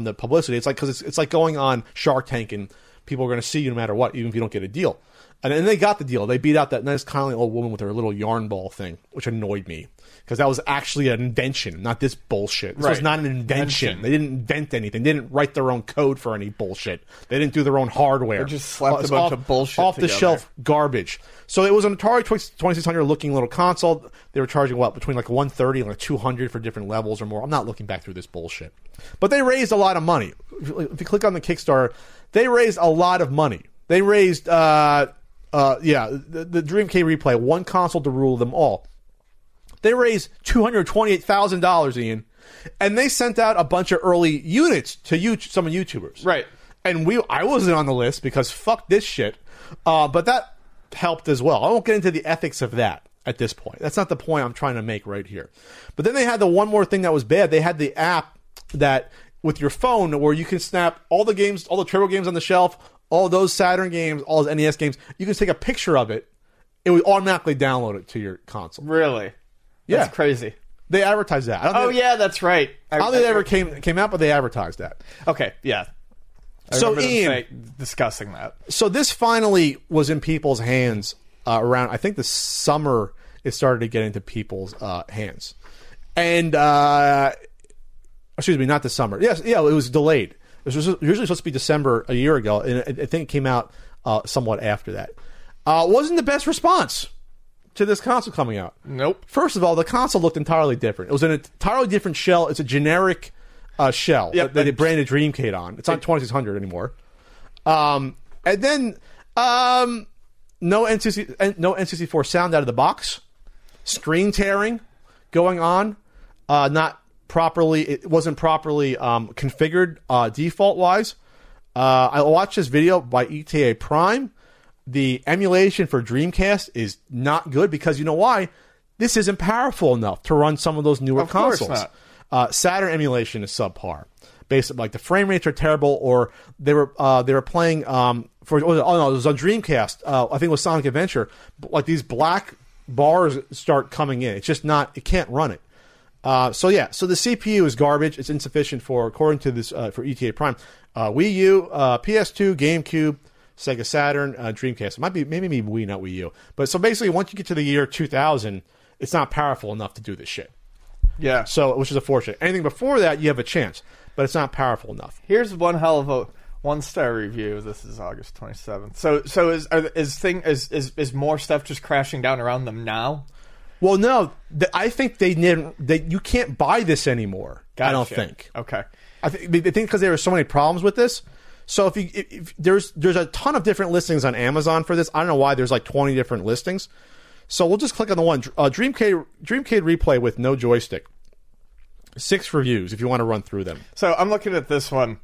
the publicity. It's like, because it's like going on Shark Tank and people are going to see you no matter what, even if you don't get a deal. And then they got the deal. They beat out that nice, kindly old woman with her little yarn ball thing, which annoyed me. Because that was actually an invention, not this bullshit. This was not an invention. They didn't invent anything. They didn't write their own code for any bullshit. They didn't do their own hardware. They just slapped a bunch of bullshit off-the-shelf garbage. So it was an Atari 2600-looking little console. They were charging, between like $130 and like $200 for different levels or more. I'm not looking back through this bullshit. But they raised a lot of money. If you click on the Kickstarter, they raised a lot of money. They raised... the Dreamcade Replay, one console to rule them all. They raised $228,000, Ian, and they sent out a bunch of early units to some YouTubers. Right. And I wasn't on the list because fuck this shit, but that helped as well. I won't get into the ethics of that at this point. That's not the point I'm trying to make right here. But then they had the one more thing that was bad. They had the app that with your phone where you can snap all the games, all the turbo games on the shelf, all those Saturn games, all those NES games, you can take a picture of it, it would automatically download it to your console. Really? Yeah. That's crazy. They advertised that. That's right. I don't think it ever came out, but they advertised that. Okay, yeah. So, Ian, discussing that. So this finally was in people's hands around, I think the summer it started to get into people's hands. And, excuse me, not the summer. Yes, yeah, it was delayed. It was usually supposed to be December a year ago, and I think it came out somewhat after that. Wasn't the best response to this console coming out. Nope. First of all, the console looked entirely different. It was an entirely different shell. It's a generic shell that they branded Dreamcade on. It's not 2600 anymore. And then no N64 sound out of the box. Screen tearing going on. It wasn't properly configured default wise. I watched this video by ETA Prime. The emulation for Dreamcast is not good because you know why? This isn't powerful enough to run some of those newer consoles. Of course not. Saturn emulation is subpar. Basically, like the frame rates are terrible, or they were playing it was on Dreamcast. I think it was Sonic Adventure. Like these black bars start coming in. It's just not. It can't run it. So the CPU is garbage. It's insufficient according to this, for ETA Prime, Wii U, PS2, GameCube, Sega Saturn, Dreamcast. It might be, maybe Wii, not Wii U. But so basically, once you get to the year 2000, it's not powerful enough to do this shit. Yeah. So, which is unfortunate. Anything before that, you have a chance, but it's not powerful enough. Here's one hell of a one-star review. This is August 27th. So is more stuff just crashing down around them now? Well, no, I think they didn't. You can't buy this anymore. Gotcha. I don't think. Okay, I think because there were so many problems with this. So if there's a ton of different listings on Amazon for this. I don't know why there's like 20 different listings. So we'll just click on the one Dreamcade Replay with no joystick. 6 reviews if you want to run through them. So I'm looking at this one.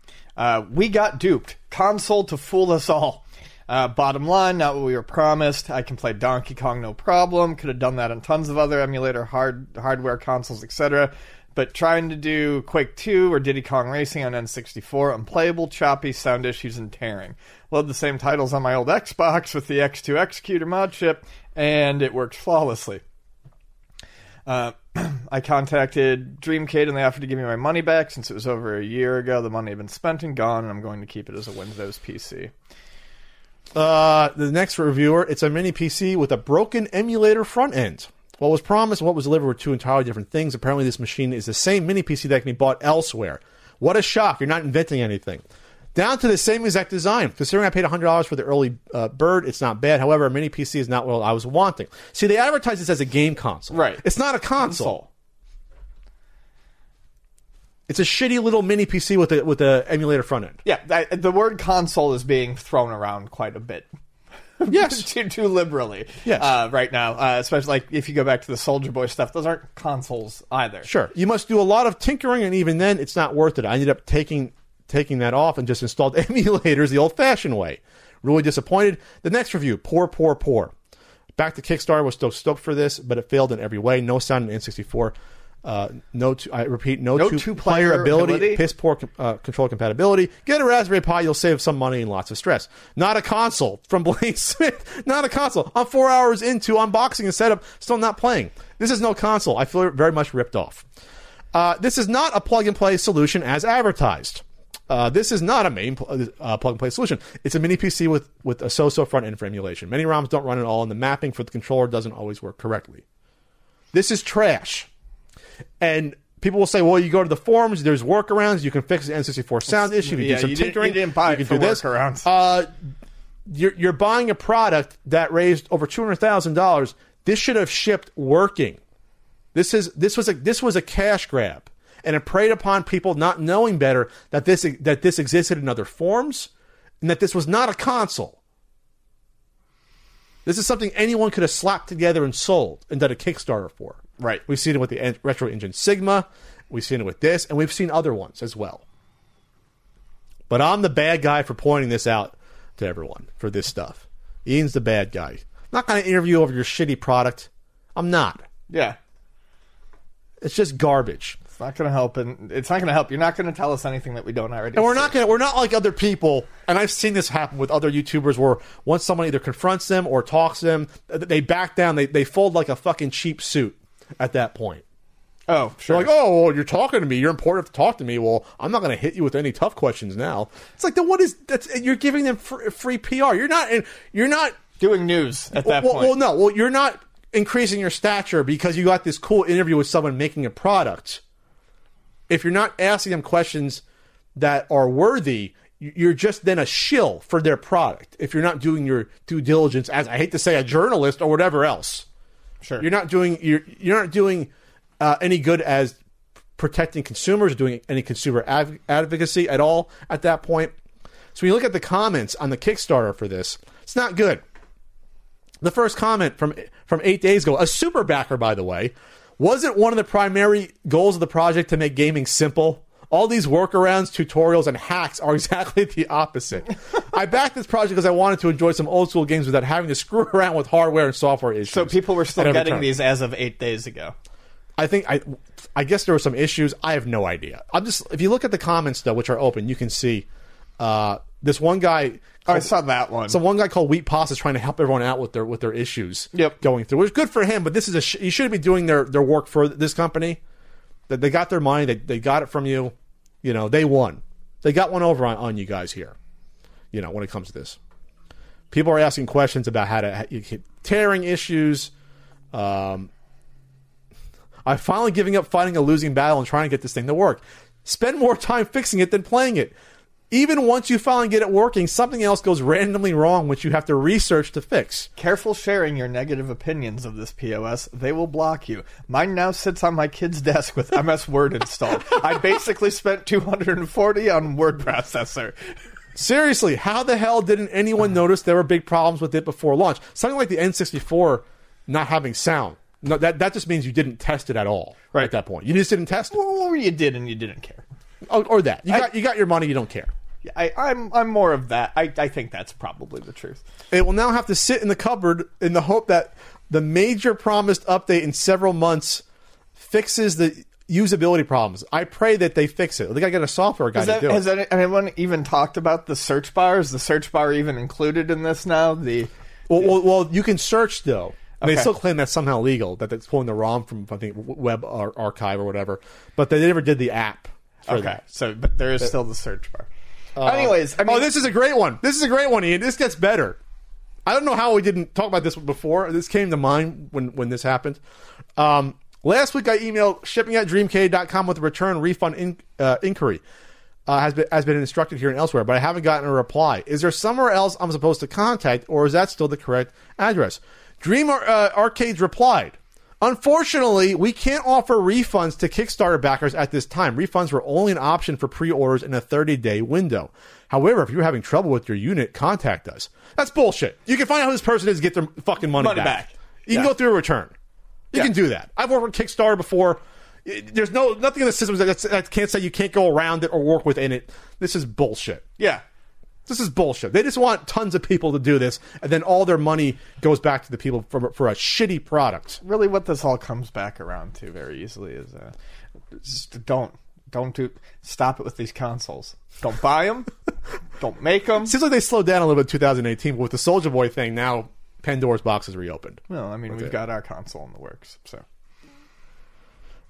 We got duped. Console to fool us all. Bottom line, not what we were promised. I can play Donkey Kong no problem. Could have done that on tons of other emulator hardware consoles, etc. But trying to do Quake 2 or Diddy Kong Racing on N64, unplayable, choppy, sound issues, and tearing. Load the same titles on my old Xbox with the X2 Executor mod chip, and it worked flawlessly. I contacted Dreamcade and they offered to give me my money back since it was over a year ago. The money had been spent and gone, and I'm going to keep it as a Windows PC. The next reviewer, it's a mini PC with a broken emulator front end. What was promised and what was delivered were two entirely different things. Apparently this machine is the same mini PC that can be bought elsewhere. What a shock. You're not inventing anything. Down to the same exact design. Considering I paid $100 for the early bird, it's not bad. However, a mini PC is not what I was wanting. See, they advertise this as a game console. Right. It's not a console. It's a shitty little mini PC with a emulator front end. Yeah, the word console is being thrown around quite a bit. Yes. too liberally. Yes. Right now, especially like if you go back to the Soulja Boy stuff, those aren't consoles either. Sure. You must do a lot of tinkering, and even then, it's not worth it. I ended up taking that off and just installed emulators the old-fashioned way. Really disappointed. The next review, poor. Back to Kickstarter, was still stoked for this, but it failed in every way. No sound in N64. No two-player ability. Piss poor control compatibility. Get a Raspberry Pi, you'll save some money and lots of stress. Not a console, from Blaine Smith. Not a console. I'm 4 hours into unboxing and setup, still not playing. This is no console. I feel very much ripped off. This is not a plug-and-play solution as advertised. This is not a main plug-and-play solution. It's a mini PC with a so-so front end for emulation. Many ROMs don't run at all, and the mapping for the controller doesn't always work correctly. This is trash. And people will say, well, you go to the forums, there's workarounds, you can fix the N64 sound issue, you do some tinkering, you can do this. You're buying a product that raised over $200,000. This should have shipped working. This was a cash grab. And it preyed upon people not knowing better that this existed in other forms and that this was not a console. This is something anyone could have slapped together and sold and done a Kickstarter for. Right. We've seen it with the Retro Engine Sigma. We've seen it with this. And we've seen other ones as well. But I'm the bad guy for pointing this out to everyone for this stuff. Ian's the bad guy. I'm not going to interview over your shitty product. I'm not. Yeah. It's just garbage. It's not going to help, and it's not going to help. You're not going to tell us anything that we don't already. And we're not like other people. And I've seen this happen with other YouTubers, where once someone either confronts them or talks to them, they back down. They fold like a fucking cheap suit at that point. Oh, sure. They're like, oh, well, you're talking to me. You're important to talk to me. Well, I'm not going to hit you with any tough questions now. It's like, then what is that? You're giving them free PR. You're not doing news at that point. Well, you're not increasing your stature because you got this cool interview with someone making a product. If you're not asking them questions that are worthy, you're just then a shill for their product. If you're not doing your due diligence as, I hate to say, a journalist or whatever else, sure, you're not doing any good as protecting consumers, doing any consumer advocacy at all at that point. So when you look at the comments on the Kickstarter for this, it's not good. The first comment from 8 days ago, a super backer, by the way. Wasn't one of the primary goals of the project to make gaming simple? All these workarounds, tutorials, and hacks are exactly the opposite. I backed this project because I wanted to enjoy some old school games without having to screw around with hardware and software issues. So people were still getting these as of 8 days ago. I guess there were some issues. I have no idea. If you look at the comments though, which are open, you can see this one guy. I saw that one. So one guy called Wheat Pasta is trying to help everyone out with their issues. Yep. Going through, which is good for him. But this is you shouldn't be doing their work for this company. That they got their money, they got it from you. You know they won. They got one over on you guys here. You know when it comes to this, people are asking questions about how tearing issues. I'm finally giving up fighting a losing battle and trying to get this thing to work. Spend more time fixing it than playing it. Even once you finally get it working, something else goes randomly wrong, which you have to research to fix. Careful sharing your negative opinions of this POS. They will block you. Mine now sits on my kid's desk with MS Word installed. I basically spent $240 on word processor. Seriously, how the hell didn't anyone notice there were big problems with it before launch? Something like the N64 not having sound. No, that just means you didn't test it at all right at that point. You just didn't test it. Or you did and you didn't care. Or that. You got your money, you don't care. I'm more of that. I think that's probably the truth. It will now have to sit in the cupboard in the hope that the major promised update in several months fixes the usability problems. I pray that they fix it. They got to get a software guy to do it. Has anyone even talked about the search bar? Is the search bar even included in this now? Well, you can search, though. Okay. They still claim that's somehow legal, that it's pulling the ROM from, I think, Web Archive or whatever. But they never did the app. Okay, that. So but there is still the search bar. Anyways, I mean, this is a great one. This is a great one, Ian. This gets better. I don't know how we didn't talk about this one before. This came to mind when this happened. Last week, I emailed shipping@dreamcade.com with a return refund inquiry. Has been instructed here and elsewhere, but I haven't gotten a reply. Is there somewhere else I'm supposed to contact, or is that still the correct address? Dream Arcades replied. Unfortunately, we can't offer refunds to Kickstarter backers at this time. Refunds were only an option for pre-orders in a 30-day window. However, if you're having trouble with your unit, contact us. That's bullshit. You can find out who this person is and get their fucking money back. You can go through a return. You can do that. I've worked with Kickstarter before. There's nothing in the system that can't say you can't go around it or work within it. This is bullshit. Yeah. This is bullshit. They just want tons of people to do this, and then all their money goes back to the people for a shitty product. Really, what this all comes back around to very easily is stop it with these consoles. Don't buy them. Don't make them. Seems like they slowed down a little bit in 2018, but with the Soulja Boy thing, now Pandora's box is reopened. Well, I mean, we've got our console in the works, so.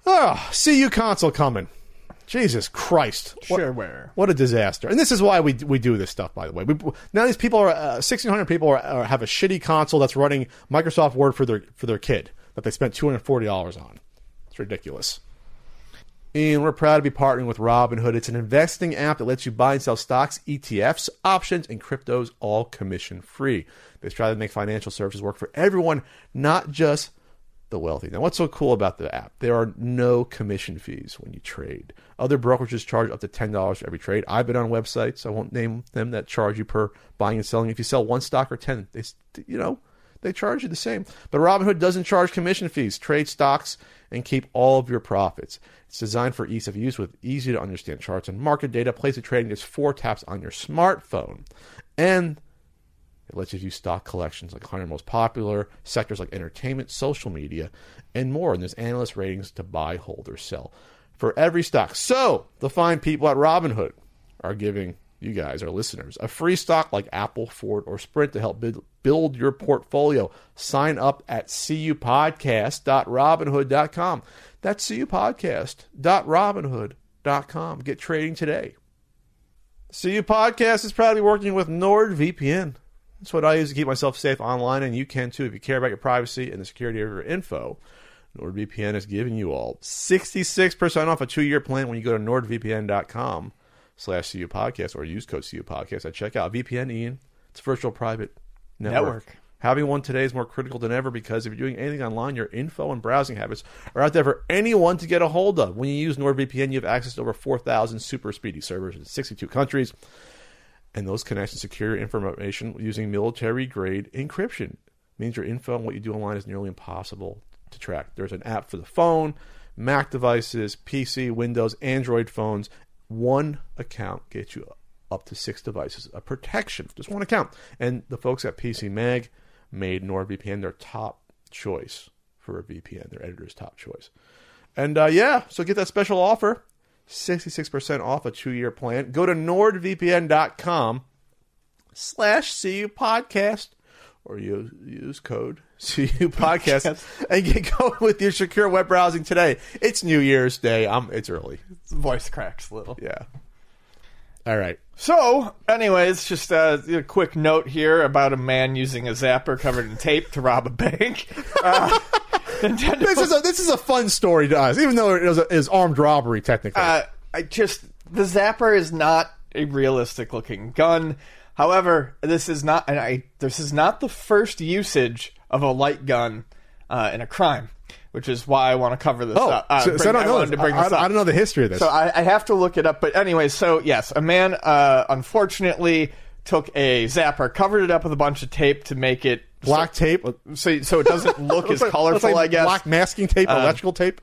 Oh, CU console coming. Jesus Christ. Shareware. What a disaster. And this is why we do this stuff, by the way. Now these people are 1,600 people have a shitty console that's running Microsoft Word for their kid that they spent $240 on. It's ridiculous. And we're proud to be partnering with Robinhood. It's an investing app that lets you buy and sell stocks, ETFs, options, and cryptos all commission-free. They try to make financial services work for everyone, not just the wealthy. Now, what's so cool about the app? There are no commission fees when you trade. Other brokerages charge up to $10 for every trade. I've been on websites, I won't name them, that charge you per buying and selling. If you sell one stock or 10, they charge you the same. But Robinhood doesn't charge commission fees. Trade stocks and keep all of your profits. It's designed for ease of use with easy to understand charts and market data. Place of trading is 4 taps on your smartphone. And it lets you view stock collections like 100 most popular, sectors like entertainment, social media, and more. And there's analyst ratings to buy, hold, or sell for every stock. So the fine people at Robinhood are giving you guys, our listeners, a free stock like Apple, Ford, or Sprint to help build your portfolio. Sign up at cupodcast.robinhood.com. That's cupodcast.robinhood.com. Get trading today. CU Podcast is proud to be working with NordVPN. That's what I use to keep myself safe online, and you can too if you care about your privacy and the security of your info. NordVPN is giving you all 66% off a 2-year plan when you go to nordvpn.com/CUPodcast or use code CUPodcast at checkout. VPN, Ian, it's virtual private network. Having one today is more critical than ever because if you're doing anything online, your info and browsing habits are out there for anyone to get a hold of. When you use NordVPN, you have access to over 4,000 super speedy servers in 62 countries. And those connections secure your information using military-grade encryption. It means your info and what you do online is nearly impossible to track. There's an app for the phone, Mac devices, PC, Windows, Android phones. One account gets you up to 6 devices of protection. Just one account. And the folks at PC Mag made NordVPN their top choice for a VPN, their editor's top choice. And so get that special offer. 66% off a 2-year plan. Go to nordvpn.com/CUPodcast or use code CUPodcast and get going with your secure web browsing today. It's New Year's Day. It's early. Voice cracks a little. Yeah. All right. So, anyways, just a quick note here about a man using a zapper covered in tape to rob a bank. This is a fun story to us, even though it is armed robbery, technically. The zapper is not a realistic-looking gun. However, this is not the first usage of a light gun in a crime, which is why I want to cover this up. I don't know the history of this. So I have to look it up. But anyway, so yes, a man unfortunately took a zapper, covered it up with a bunch of tape to make it black tape, so it doesn't look as colorful, I guess. Black masking tape, electrical tape.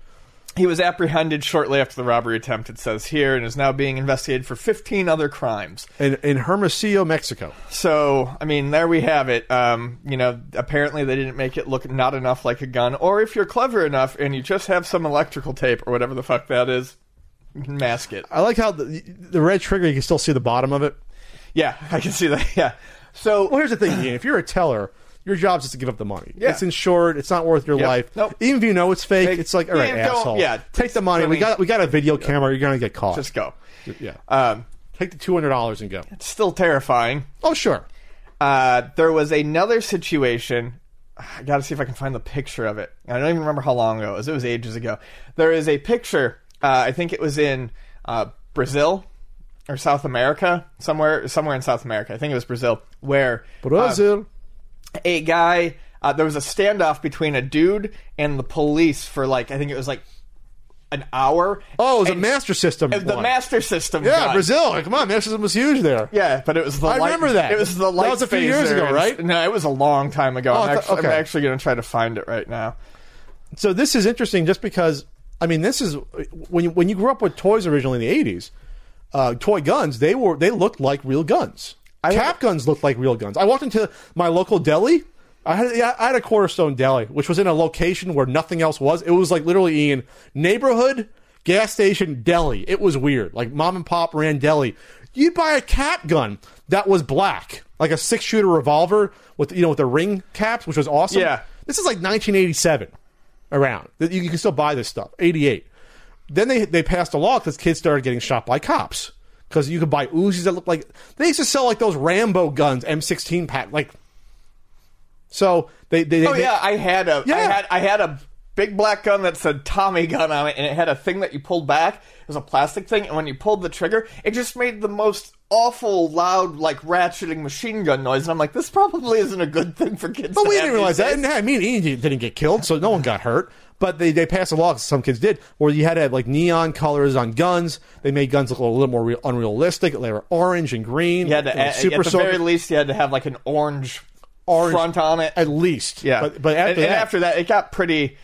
He was apprehended shortly after the robbery attempt, it says here, and is now being investigated for 15 other crimes. In Hermosillo, Mexico. So, I mean, there we have it. Apparently they didn't make it look not enough like a gun. Or if you're clever enough and you just have some electrical tape or whatever the fuck that is, you can mask it. I like how the red trigger, you can still see the bottom of it. Yeah, I can see that, yeah. So, well, here's the thing, Ian. If you're a teller, your job is just to give up the money. Yeah. It's insured. It's not worth your life. Nope. Even if you know it's fake, it's like, all right, asshole. Yeah, take the money. We got a video camera. You're going to get caught. Just go. Yeah. Take the $200 and go. It's still terrifying. Oh, sure. There was another situation. I got to see if I can find the picture of it. I don't even remember how long ago it was. It was ages ago. There is a picture. I think it was in Brazil or South America. Somewhere in South America. I think it was Brazil. Where... Brazil. A guy there was a standoff between a dude and the police for, like, I think it was, like, an hour. Oh, it was a Master System. The Master System. Yeah, gun. Brazil. Come on, Master System was huge there. Yeah, but it was the remember that. It was the light. That was a few years ago, right? No, it was a long time ago. Oh, I'm actually going to try to find it right now. So this is interesting just because, I mean, this is... When you grew up with toys originally in the 80s, toy guns, they looked like real guns. Cap guns looked like real guns. I walked into my local deli. I had a Cornerstone Deli, which was in a location where nothing else was. It was like literally, Ian, neighborhood, gas station, deli. It was weird. Like mom and pop ran deli. You'd buy a cap gun that was black, like a 6-shooter revolver with the ring caps, which was awesome. Yeah. This is like 1987 around. You can still buy this stuff. 88. Then they passed a law because kids started getting shot by cops. Because you could buy Uzis that look like... They used to sell, like, those Rambo guns, M16 pack, like... So, they... Oh, yeah, I had a big black gun that said Tommy gun on it, and it had a thing that you pulled back. It was a plastic thing, and when you pulled the trigger, it just made the most awful, loud, like, ratcheting machine gun noise, and I'm like, this probably isn't a good thing for kids But we didn't realize that, and I mean, Ian didn't get killed, so no one got hurt. But they passed a law, some kids did, where you had to have, like, neon colors on guns. They made guns look a little more unrealistic. They were orange and green. You had to, very least, you had to have, like, an orange front on it. At least. Yeah. But after that, it got pretty...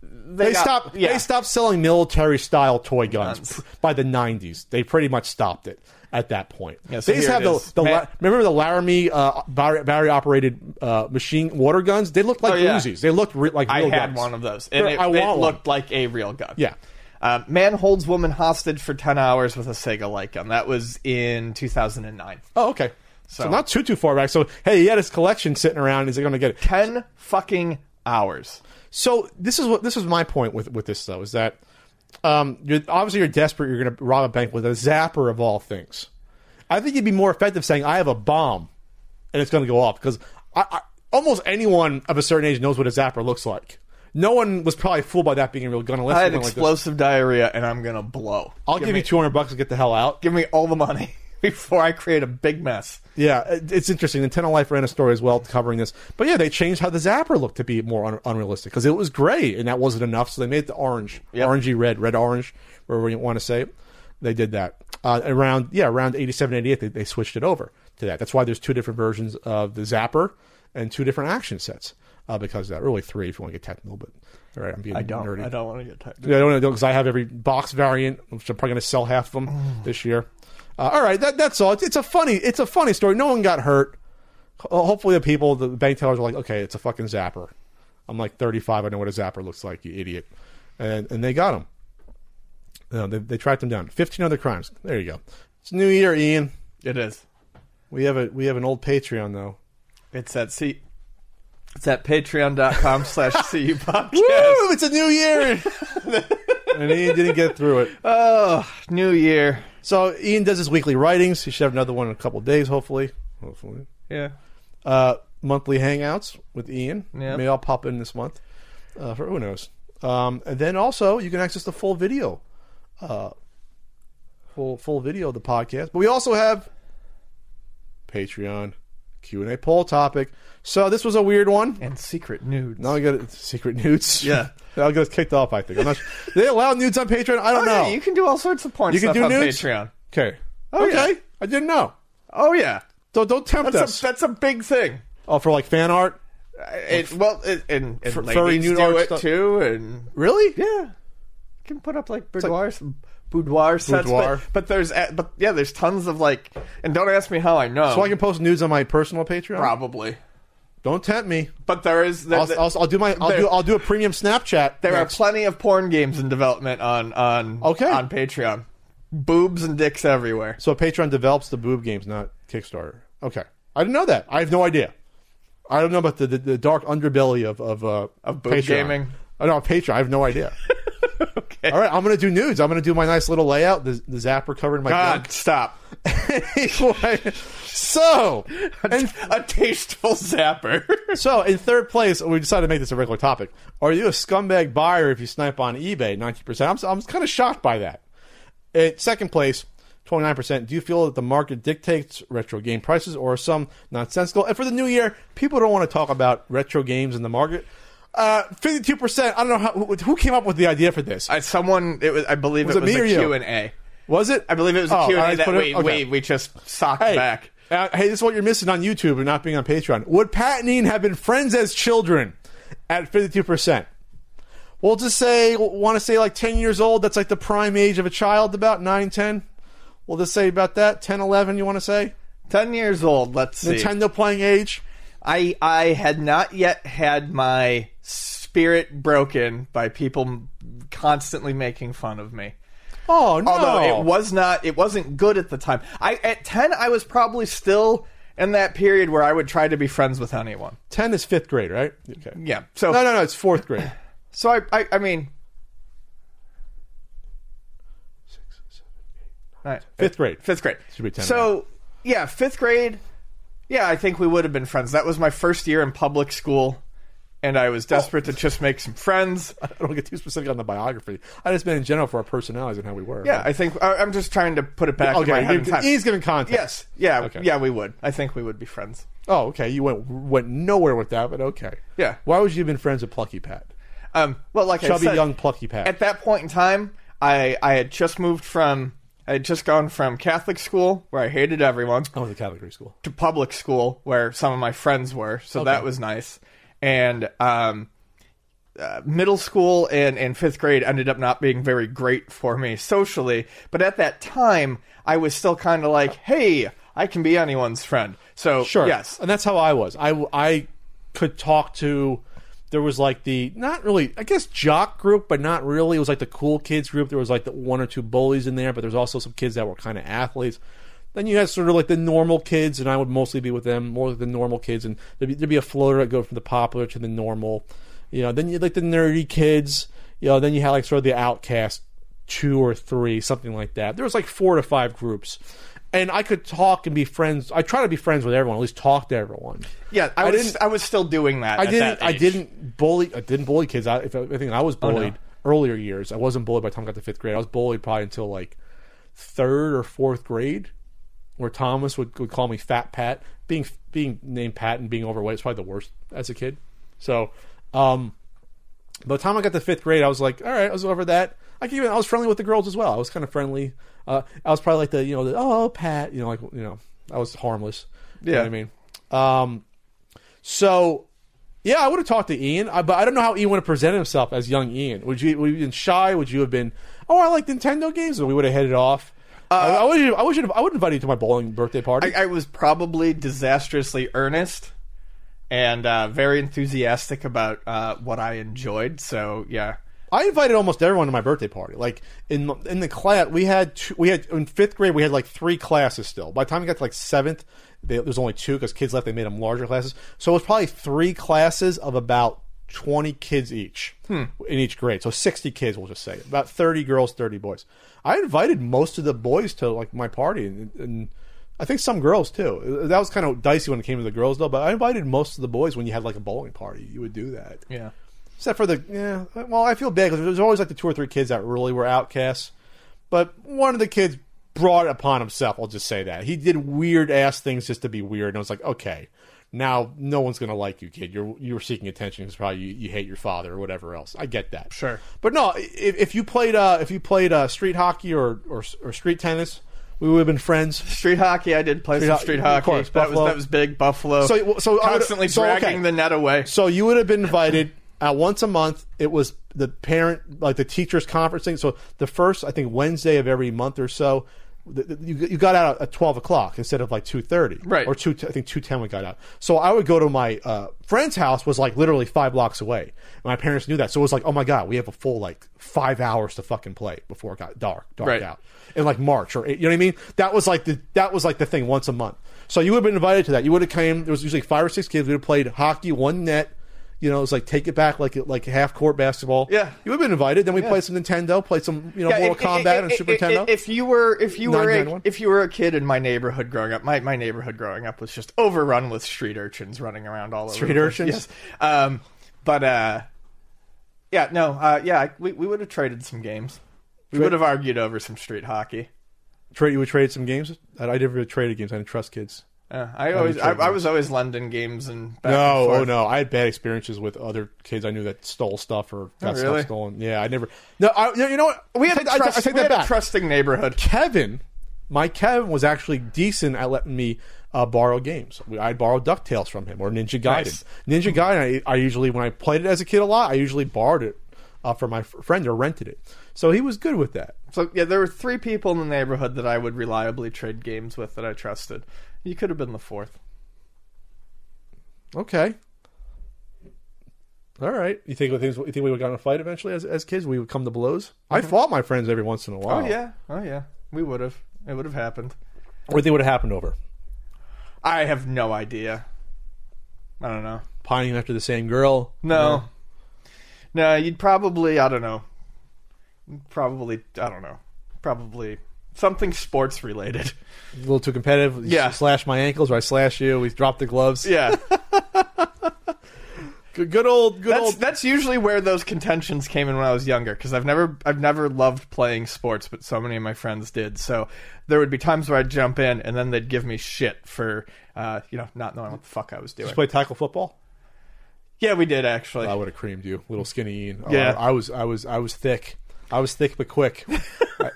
They stopped selling military-style toy guns by the 90s. They pretty much stopped it at that point. Yeah, so they used to have remember the Laramie battery-operated machine water guns? They looked like Uzis. They looked like real guns. I had one of those, and it looked like a real gun. Yeah. Man holds woman hostage for 10 hours with a Sega light gun. That was in 2009. Oh, okay. So not too far back. So, hey, he had his collection sitting around. Is he going to get it? 10 fucking hours. So this is my point with this though is that you're desperate. You're going to rob a bank with a zapper of all things. I think you'd be more effective saying I have a bomb and it's going to go off because I almost anyone of a certain age knows what a zapper looks like. No one was probably fooled by that being a real gun. Unless I had explosive diarrhea and I'm going to blow. I'll give you $200 and get the hell out. Give me all the money before I create a big mess. Yeah, it's interesting. Nintendo Life ran a story as well covering this. But yeah, they changed how the zapper looked to be more unrealistic because it was gray and that wasn't enough. So they made it the orange, orangey red orange, wherever you want to say it. They did that. Around 87, 88, they switched it over to that. That's why there's two different versions of the zapper and two different action sets because of that. Really three if you want to get technical, but all right, I'm being nerdy. I don't want to get technical. Yeah, I don't want to because I have every box variant, which I'm probably going to sell half of them this year. All right, that's all. It's a funny story. No one got hurt. Hopefully, the bank tellers are like, okay, it's a fucking zapper. I'm like 35. I know what a zapper looks like, you idiot. And they got him. No, they tracked him down. 15 other crimes. There you go. It's New Year, Ian. It is. We have an old Patreon though. It's at patreon.com/cupodcast. Woo! It's a new year. And Ian didn't get through it. Oh, new year. So Ian does his weekly writings. He should have another one in a couple of days, hopefully. Yeah. Monthly hangouts with Ian. Yeah. Maybe I'll pop in this month. For who knows. And then also you can access the full video. Full video of the podcast. But we also have Patreon Q&A poll topic. So this was a weird one. And secret nudes. No, I got it. Secret nudes. Yeah. I'll get kicked off, I think. I'm not sure. They allow nudes on Patreon? I don't know. Yeah, you can do all sorts of porn stuff on nudes? Patreon. Okay. Oh, okay. Yeah. I didn't know. Oh, yeah. So don't tempt us. That's a big thing. Oh, for like fan art? And furry nude do art it stuff. Too. And really? Yeah. You can put up like boudoirs. Boudoir sets, but there's tons of like, and don't ask me how I know. So I can post nudes on my personal Patreon. Probably. Don't tempt me. But there is. I'll do a premium Snapchat. There next. Are plenty of porn games in development on Patreon. Boobs and dicks everywhere. So Patreon develops the boob games, not Kickstarter. Okay, I didn't know that. I have no idea. I don't know about the dark underbelly of boob Patreon. Gaming. I know Patreon. I have no idea. Okay. All right, I'm going to do nudes. I'm going to do my nice little layout. The zapper covering my God, gun. Stop. Anyway, so... A tasteful zapper. So, in third place, we decided to make this a regular topic. Are you a scumbag buyer if you snipe on eBay? 90%. I'm kind of shocked by that. In second place, 29%. Do you feel that the market dictates retro game prices, or are some nonsensical? And for the new year, people don't want to talk about retro games in the market. 52%. I don't know who came up with the idea for this. I believe it was a Q&A. Was it? I believe it was a Q&A that we just socked back. Hey, this is what you're missing on YouTube and not being on Patreon. Would Pat and Ian have been friends as children? At 52%. We'll just say, want to say like 10 years old. That's like the prime age of a child, about 9, 10. We'll just say about that. 10, 11, you want to say? 10 years old, let's see. Nintendo playing age. I had not yet had my spirit broken by people constantly making fun of me. Oh, no. Although it wasn't good at the time. At 10, I was probably still in that period where I would try to be friends with anyone. 10 is 5th grade, right? Okay. Yeah. So No, it's 4th grade. So I mean 6, 7, 8, 9, 5th grade. 5th grade. Should be 10. So, yeah, 5th grade. Yeah, I think we would have been friends. That was my first year in public school. And I was desperate to just make some friends. I don't get too specific on the biography. I just meant in general for our personalities and how we were. Yeah, right? I think I'm just trying to put it back in my head in time. He's giving context. Yes. Yeah, okay. Yeah, we would. I think we would be friends. Oh, okay. You went nowhere with that, but okay. Yeah. Why would you have been friends with Plucky Pat? Well, like Chubby, I said, young Plucky Pat. At that point in time, I had just moved from... I had just gone from Catholic school, where I hated everyone. I went to Catholic school. To public school, where some of my friends were, so that was nice. And middle school and 5th grade ended up not being very great for me socially. But at that time, I was still kind of like, hey, I can be anyone's friend. So, sure. Yes. And that's how I was. I could talk to... There was like the, not really, I guess, jock group, but not really. It was like the cool kids group. There was like the one or two bullies in there, but there was also some kids that were kind of athletes. Then you had sort of like the normal kids, and I would mostly be with them, more like the normal kids. And there'd be a floater that go from the popular to the normal. You know, then you had like the nerdy kids. You know, then you had like sort of the outcast 2 or 3, something like that. There was like 4 to 5 groups. And I could talk and be friends. I try to be friends with everyone, at least talk to everyone. Yeah, I was still doing that. I didn't bully kids. I think I was bullied earlier years. I wasn't bullied by the time I got to 5th grade. I was bullied probably until like 3rd or 4th grade, where Thomas would call me Fat Pat. Being named Pat and being overweight is probably the worst as a kid. So, by the time I got to 5th grade, I was like, all right, I was over that. I was friendly with the girls as well. I was kind of friendly. I was probably like Pat, I was harmless. Yeah. You know what I mean? So, yeah, I would have talked to Ian, but I don't know how Ian would have presented himself as young Ian. Would you have been shy? Would you have been, I like Nintendo games? And we would have headed off. I would invite you to my bowling birthday party. I was probably disastrously earnest and very enthusiastic about what I enjoyed. So, yeah. I invited almost everyone to my birthday party. Like in the class, we had in 5th grade we had like 3 classes still. By the time we got to like 7th, there was only 2 because kids left. They made them larger classes, so it was probably 3 classes of about 20 kids each in each grade. So 60 kids, we'll just say, about 30 girls, 30 boys. I invited most of the boys to like my party, and I think some girls too. That was kind of dicey when it came to the girls though. But I invited most of the boys. When you had like a bowling party, you would do that. Yeah. Except for I feel bad because there's always like the 2 or 3 kids that really were outcasts. But one of the kids brought it upon himself, I'll just say that. He did weird-ass things just to be weird. And I was like, okay, now no one's going to like you, kid. You're seeking attention because probably you hate your father or whatever else. I get that. Sure. But no, if you played street hockey or street tennis, we would have been friends. Street hockey, I did play street hockey. Of course, that was big. Buffalo. So constantly dragging the net away. So you would have been invited... Once a month, it was the teachers' conference thing. So the first, I think, Wednesday of every month or so, you got out at 12 o'clock instead of like 2:30, right? Or 2:10 we got out. So I would go to my friend's house, was like literally 5 blocks away. My parents knew that, so it was like, oh my god, we have a full like 5 hours to fucking play before it got dark right. out in like March or 8, you know what I mean? That was like the thing once a month. So you would have been invited to that. You would have came. There was usually 5 or 6 kids. We would have played hockey, one net. You know, it was like take it back, like half court basketball. Yeah, you would have been invited. Then we played some Nintendo, played some Mortal Kombat and Super Nintendo. If you were a kid in my neighborhood growing up, my neighborhood growing up was just overrun with street urchins running around all over. Street urchins, yes. We would have traded some games. We would have argued over some street hockey. Trade, you would trade some games? I never really traded games. I didn't trust kids. I was always lending games and back and forth. Oh no, I had bad experiences with other kids I knew that stole stuff or got stuff stolen. Yeah, I never. No, you know what? We had a trusting neighborhood. Kevin was actually decent at letting me borrow games. I'd borrow DuckTales from him or Ninja Gaiden. Nice. Ninja Gaiden, I usually, when I played it as a kid a lot, I usually borrowed it from my friend or rented it. So he was good with that. So yeah, there were three people in the neighborhood that I would reliably trade games with that I trusted. You could have been the fourth. Okay. All right. You think we would have gotten in a fight eventually as kids? We would come to blows? Mm-hmm. I fought my friends every once in a while. Oh, yeah. We would have. It would have happened. What do you think would have happened over? I have no idea. I don't know. Pining after the same girl? No. No, you'd probably, I don't know. Probably something sports related. A little too competitive. Yeah. Slash my ankles or I slash you. We drop the gloves. Yeah. Good old. That's usually where those contentions came in when I was younger, because I've never loved playing sports, but so many of my friends did. So there would be times where I'd jump in, and then they'd give me shit for not knowing what the fuck I was doing. Did you play tackle football? Yeah, we did actually. I would have creamed you, little skinny Ian. Yeah, I was thick. I was thick but quick. I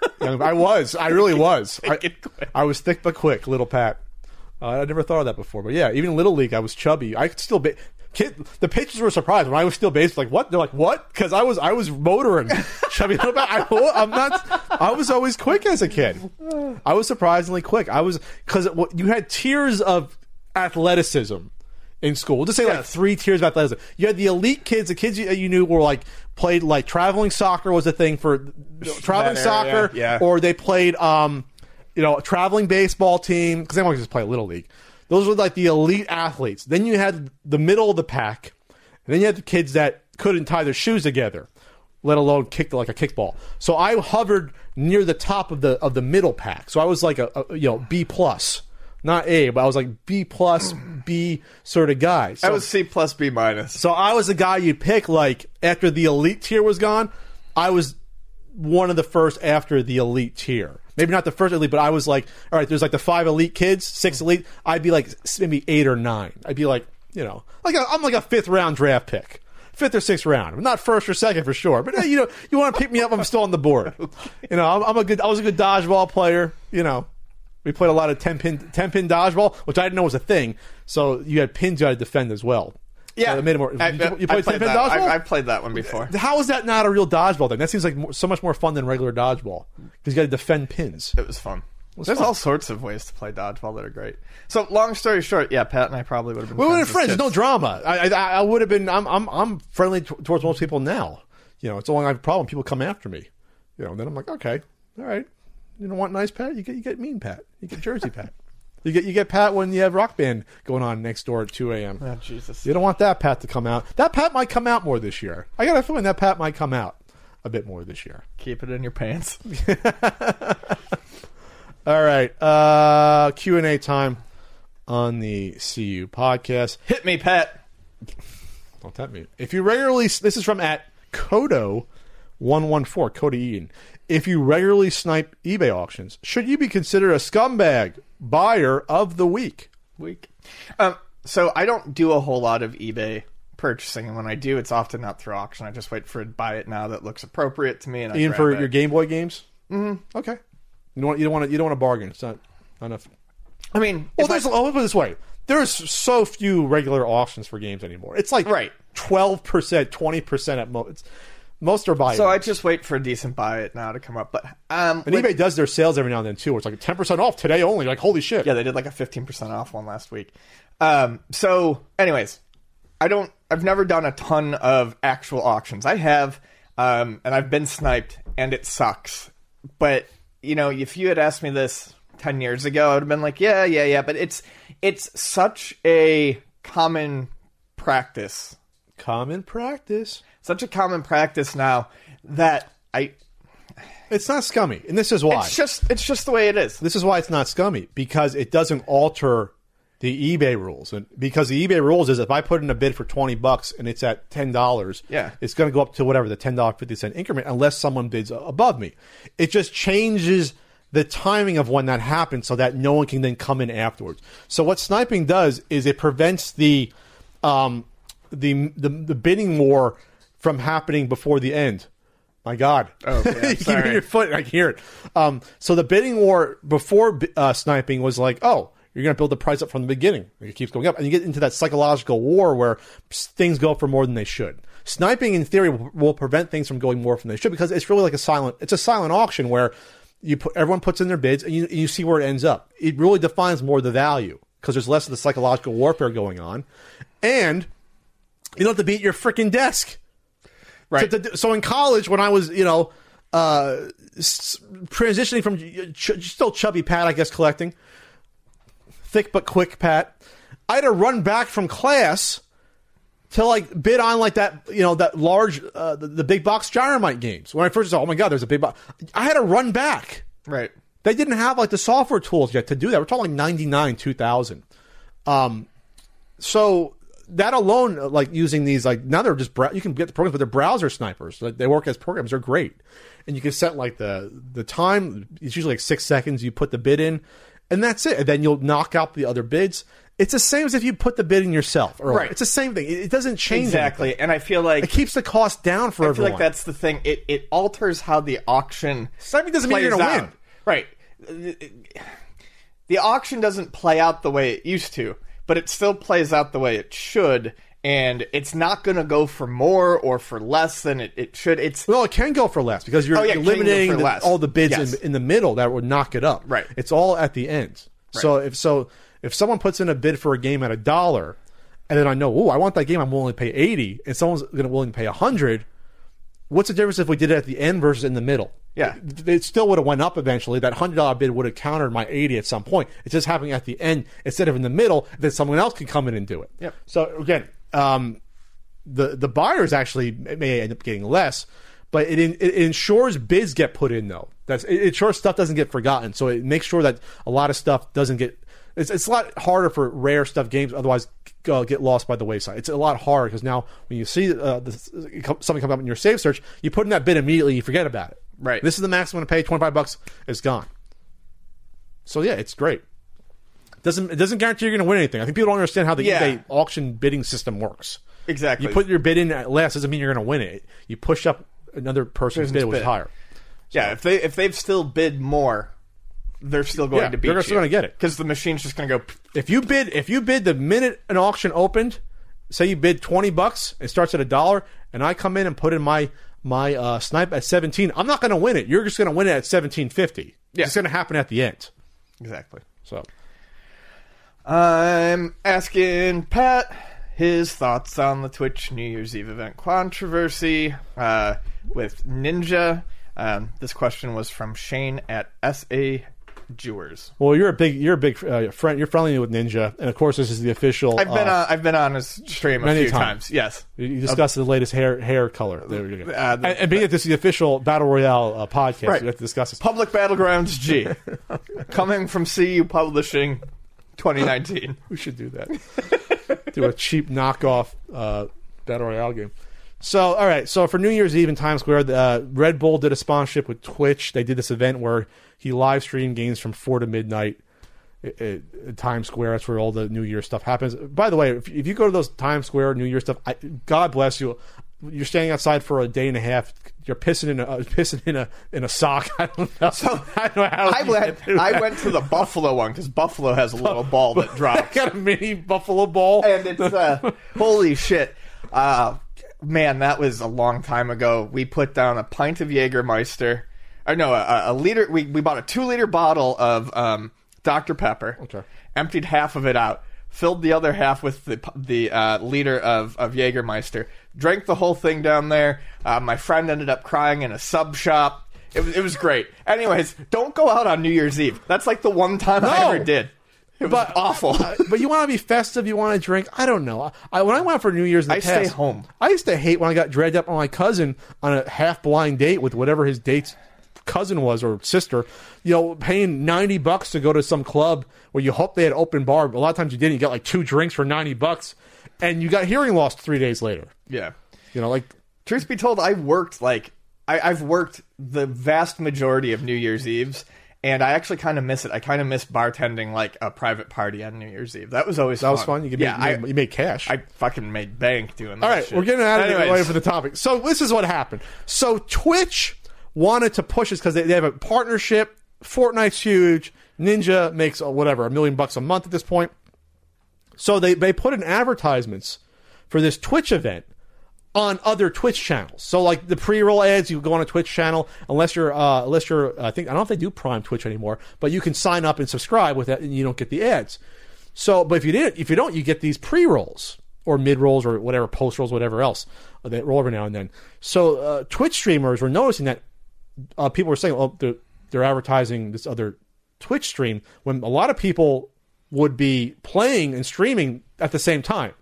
really was. I was thick but quick, little Pat. I never thought of that before, but yeah, even Little League, I was chubby. I could still be. The pitchers were surprised when I was still based. Like what? They're like what? Because I was motoring. Chubby little Pat. I was always quick as a kid. I was surprisingly quick. I was because you had tiers of athleticism in school. We'll just say like three tiers of athleticism. You had the elite kids, the kids you knew were like played like traveling soccer was a thing for traveling soccer, yeah. Or they played a traveling baseball team because they wanted to just play Little League. Those were like the elite athletes. Then you had the middle of the pack. And then you had the kids that couldn't tie their shoes together, let alone kick like a kickball. So I hovered near the top of the middle pack. So I was like a B plus. Not A, but I was like B plus, B sort of guy. So, I was C plus, B minus. So I was the guy you'd pick like after the elite tier was gone. I was one of the first after the elite tier. Maybe not the first elite, but I was like, all right, there's like the 5 elite kids, 6 elite. I'd be like maybe 8 or 9. I'd be like, I'm like a 5th round draft pick. 5th or 6th round. I'm not 1st or 2nd for sure, but you want to pick me up, I'm still on the board. I was a good dodgeball player. We played a lot of 10-pin dodgeball, which I didn't know was a thing. So you had pins you had to defend as well. Yeah, so made it more, you played 10-pin dodgeball? I played that one before. How is that not a real dodgeball thing? That seems like so much more fun than regular dodgeball because you got to defend pins. It was fun. There's all sorts of ways to play dodgeball that are great. So long story short, yeah, Pat and I probably would have been. We would have friends. There's no drama. I would have been. I'm friendly towards most people now. It's all I have a problem. People come after me. And then I'm like, okay, all right. You don't want nice Pat? You get mean Pat. You get Jersey Pat. You get Pat when you have rock band going on next door at 2 a.m. Oh, Jesus. You don't want that Pat to come out. That Pat might come out more this year. I got a feeling that Pat might come out a bit more this year. Keep it in your pants. All right. Q&A time on the CU podcast. Hit me, Pat. Don't tap me. If you regularly... This is from @Kodo114, Cody Eaton. If you regularly snipe eBay auctions, should you be considered a scumbag buyer of the week? So I don't do a whole lot of eBay purchasing, and when I do, it's often not through auction. I just wait for a buy it now that looks appropriate to me. And Ian, for your Game Boy games? Mm-hmm. Okay. You don't want to bargain. It's not enough. I mean... Well, let me put it this way. There's so few regular auctions for games anymore. It's like 12%, 20% at most. Most are buy-ins. So I just wait for a decent buy-it now to come up. But eBay does their sales every now and then, too, where it's like 10% off today only. Like, holy shit. Yeah, they did like a 15% off one last week. So, anyways, I've never done a ton of actual auctions. I have, and I've been sniped, and it sucks. But, if you had asked me this 10 years ago, I would have been like, yeah. But it's such a common practice. Such a common practice now that it's not scummy, and this is why. It's just the way it is. This is why it's not scummy, because it doesn't alter the eBay rules, and because the eBay rules is if I put in a bid for $20 and it's at $10, it's going to go up to whatever the $10.50 increment unless someone bids above me. It just changes the timing of when that happens so that no one can then come in afterwards. So what sniping does is it prevents the bidding war from happening before the end. My God. Oh, okay. You can hear your foot. I can hear it. So the bidding war before sniping was like, oh, you're going to build the price up from the beginning. It keeps going up. And you get into that psychological war where things go for more than they should. Sniping, in theory, will prevent things from going more than they should because it's really like a silent auction where you put, everyone puts in their bids and you see where it ends up. It really defines more the value because there's less of the psychological warfare going on. And you don't have to be at your freaking desk. Right. So in college, when I was, transitioning from still chubby Pat, I guess, collecting, thick but quick Pat, I had to run back from class to like bid on like that, that large, the big box Gyromite games. When I first saw, oh my God, there's a big box. I had to run back. Right. They didn't have like the software tools yet to do that. We're talking like 99, 2000. So that alone, like using these, like now they're just, you can get the programs, but they're browser snipers. Like, they work as programs. They're great. And you can set like the time. It's usually like 6 seconds. You put the bid in and that's it. And then you'll knock out the other bids. It's the same as if you put the bid in yourself. Earlier. Right. It's the same thing. It doesn't change exactly. Anything. And I feel like it keeps the cost down for everyone. I feel like that's the thing. It alters how the auction. Sniping doesn't mean you're going to win. Right. The auction doesn't play out the way it used to, but it still plays out the way it should, and it's not going to go for more or for less than it should. Well, it can go for less because you're eliminating all the bids in the middle that would knock it up. Right. It's all at the end. Right. So if someone puts in a bid for a game at $1, and then I know, I want that game, I'm willing to pay $80, and someone's willing to pay $100, what's the difference if we did it at the end versus in the middle? Yeah. It still would have went up eventually. That $100 bid would have countered my $80 at some point. It's just happening at the end instead of in the middle, then someone else can come in and do it. Yep. So, again, the buyers actually may end up getting less, but it ensures bids get put in, though. It ensures stuff doesn't get forgotten, so it makes sure that a lot of stuff doesn't get... It's a lot harder for rare stuff games, otherwise get lost by the wayside. It's a lot harder because now when you see something come up in your save search, you put in that bid immediately, you forget about it. Right. This is the maximum to pay, $25, it's gone. So yeah, it's great. It doesn't guarantee you're going to win anything. I think people don't understand how the eBay auction bidding system works. Exactly. You put your bid in at last doesn't mean you're going to win it. You push up another person's bid was higher. So, yeah, if they've still bid more, they're still going to beat you. They're still going to get it. Because the machine's just going to go... If you bid the minute an auction opened, say you bid $20, it starts at $1, and I come in and put in my snipe at 17, I'm not going to win it. You're just going to win it at 17.50. Yeah. It's going to happen at the end. Exactly. So I'm asking Pat his thoughts on the Twitch New Year's Eve event controversy with Ninja. This question was from Shane at SA... Jewers. Well, you're a big friend. You're friendly with Ninja, and of course, this is the official. I've been on his stream a few times. Yes, you discussed the latest hair color. There we go. And being that this is the official Battle Royale podcast, right. We have to discuss this. Public Battlegrounds G, coming from CU Publishing, 2019. We should do that. Do a cheap knockoff Battle Royale game. So, all right. So for New Year's Eve in Times Square, Red Bull did a sponsorship with Twitch. They did this event where he live streamed games from 4 to midnight at Times Square. That's where all the New Year stuff happens. By the way, if you go to those Times Square New Year stuff, God bless you. You're standing outside for a day and a half. You're pissing in a sock. I don't know. So I don't know how I went to the Buffalo one because Buffalo has a little ball that drops. Got a mini Buffalo ball, and it's holy shit. Man, that was a long time ago. We put down a pint of Jägermeister. Or no, a liter. We bought a 2-liter bottle of Dr. Pepper. Okay. Emptied half of it out. Filled the other half with the liter of Jägermeister. Drank the whole thing down there. My friend ended up crying in a sub shop. It was great. Anyways, don't go out on New Year's Eve. That's like the one time I ever did. It was awful. But you want to be festive. You want to drink. I don't know. When I went out for New Year's in the past, I stay home. I used to hate when I got dragged up on my cousin on a half-blind date with whatever his date's cousin was or sister. Paying $90 to go to some club where you hope they had open bar, but a lot of times you didn't. You got like 2 drinks for $90, and you got hearing loss 3 days later. Yeah. Truth be told, I've worked the vast majority of New Year's Eves. And I actually kind of miss it. I kind of miss bartending like a private party on New Year's Eve. That was always fun. That was fun. You could you made cash. I fucking made bank doing that. All right, shit. We're getting out of the way for the topic. So this is what happened. So Twitch wanted to push this because they have a partnership. Fortnite's huge. Ninja makes $1 million a month at this point. So they put in advertisements for this Twitch event on other Twitch channels. So like the pre-roll ads, you go on a Twitch channel unless you're I don't know if they do Prime Twitch anymore, but you can sign up and subscribe with that and you don't get the ads. So but if you don't, you get these pre-rolls or mid-rolls or whatever, post-rolls, whatever else that roll every now and then. So Twitch streamers were noticing that people were saying, "Oh, they're advertising this other Twitch stream," when a lot of people would be playing and streaming at the same time.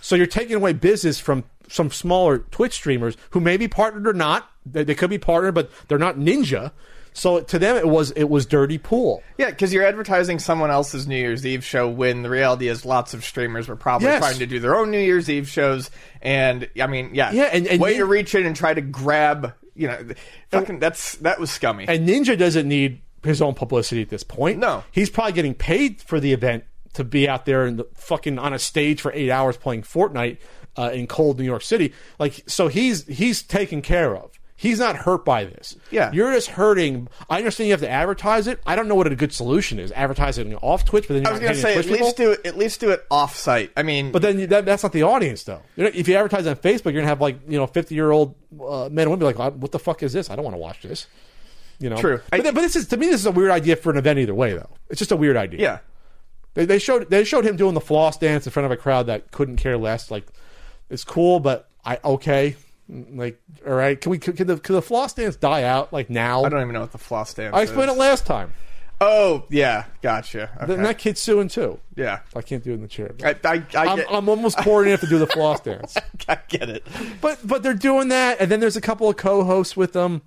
So you're taking away business from some smaller Twitch streamers who may be partnered or not. They could be partnered, but they're not Ninja. So to them, it was dirty pool. Yeah, because you're advertising someone else's New Year's Eve show when the reality is lots of streamers were probably trying to do their own New Year's Eve shows. And, I mean, way to reach in and try to grab, you know, that was scummy. And Ninja doesn't need his own publicity at this point. No. He's probably getting paid for the event to be out there and fucking on a stage for 8 hours playing Fortnite in cold New York City. Like, so he's taken care of. He's not hurt by this. Yeah. You're just hurting. I understand you have to advertise it. I don't know what a good solution is. Advertise it off Twitch, but then you're not hitting Twitch people. I was going to say, at least do it off-site. I mean... But then that's not the audience, though. If you advertise on Facebook, you're going to have, like, you know, 50-year-old men and women be like, what the fuck is this? I don't want to watch this. You know? True. But this is, to me, this is a weird idea for an event either way, though. It's just a weird idea. Yeah. They showed him doing the floss dance in front of a crowd that couldn't care less. Like, it's cool, but all right, can the floss dance die out like now? I don't even know what the floss dance is. I explained it last time. Oh, yeah. Gotcha. Okay. Then that kid's suing, too. Yeah. I can't do it in the chair. I'm almost pouring enough to do the floss dance. I get it. But they're doing that, and then there's a couple of co-hosts with them.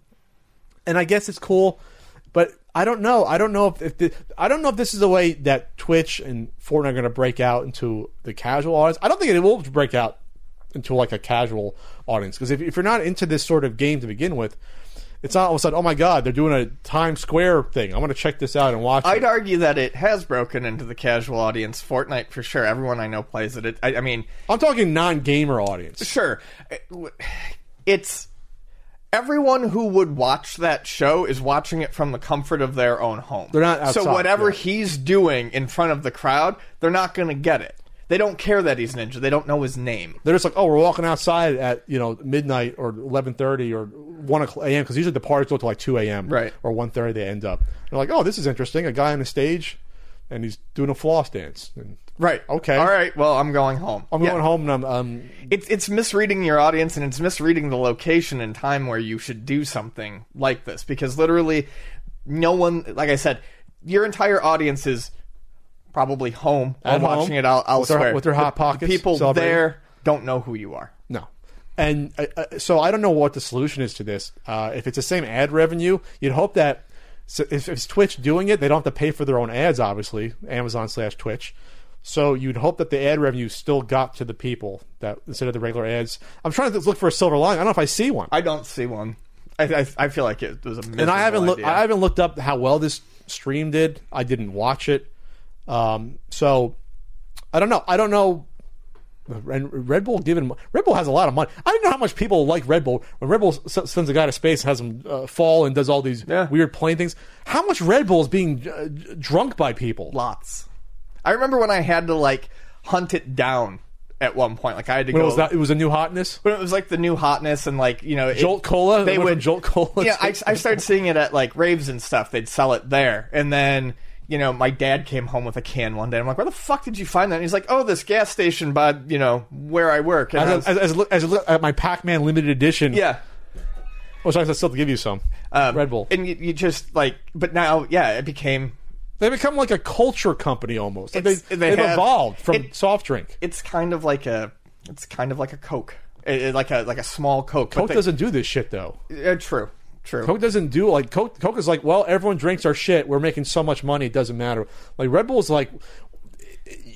And I guess it's cool, but I don't know. I don't know if this is the way that Twitch and Fortnite are going to break out into the casual audience. I don't think it will break out into like a casual audience, because if you're not into this sort of game to begin with, it's not all of a sudden, oh my god, they're doing a Times Square thing, I want to check this out and watch it. I'd argue that it has broken into the casual audience. Fortnite for sure. Everyone I know plays it. I mean, I'm talking non-gamer audience. Sure, it's. Everyone who would watch that show is watching it from the comfort of their own home. They're not outside. So whatever he's doing in front of the crowd, they're not going to get it. They don't care that he's Ninja. They don't know his name. They're just like, oh, we're walking outside at midnight or 11:30 or 1 a.m. because usually the parties go to like 2 a.m. Right. Or 1:30 they end up. They're like, oh, this is interesting. A guy on the stage and he's doing a floss dance. And, right. Okay. All right. Well, I'm going home. Going home, and I'm... It's misreading your audience, and it's misreading the location and time where you should do something like this, because literally no one... Like I said, your entire audience is probably home. I'm watching it elsewhere. With their hot pockets. The people there don't know who you are. No. And so I don't know what the solution is to this. If it's the same ad revenue, you'd hope that... So if it's Twitch doing it, they don't have to pay for their own ads, obviously. Amazon/Twitch. So you'd hope that the ad revenue still got to the people that instead of the regular ads. I'm trying to look for a silver lining. I don't know if I see one. I don't see one. I feel like it was a miserable idea. And I haven't looked up how well this stream did. I didn't watch it. So I don't know. And Red Bull has a lot of money. I don't know how much people like Red Bull. When Red Bull sends a guy to space, has him fall and does all these weird plane things. How much Red Bull is being drunk by people? Lots. I remember when I had to like hunt it down at one point. Like I had to go. It was a new hotness. But it was like the new hotness, and like Jolt Cola. They would Jolt Cola. Yeah, I started seeing it at like raves and stuff. They'd sell it there, and then. My dad came home with a can one day. I'm like, where the fuck did you find that? And he's like, oh, this gas station by, where I work. And I was at my Pac-Man limited edition. Yeah. Oh, sorry, I still have to give you some. Red Bull. And you just, like... But now, it became... They become like a culture company almost. Like they've evolved from soft drink. It's kind of like a... It's kind of like a Coke. Like a small Coke. Coke doesn't do this shit, though. True. True. Coke doesn't do like Coke is like, well, everyone drinks our shit. We're making so much money, it doesn't matter. Like Red Bull's like,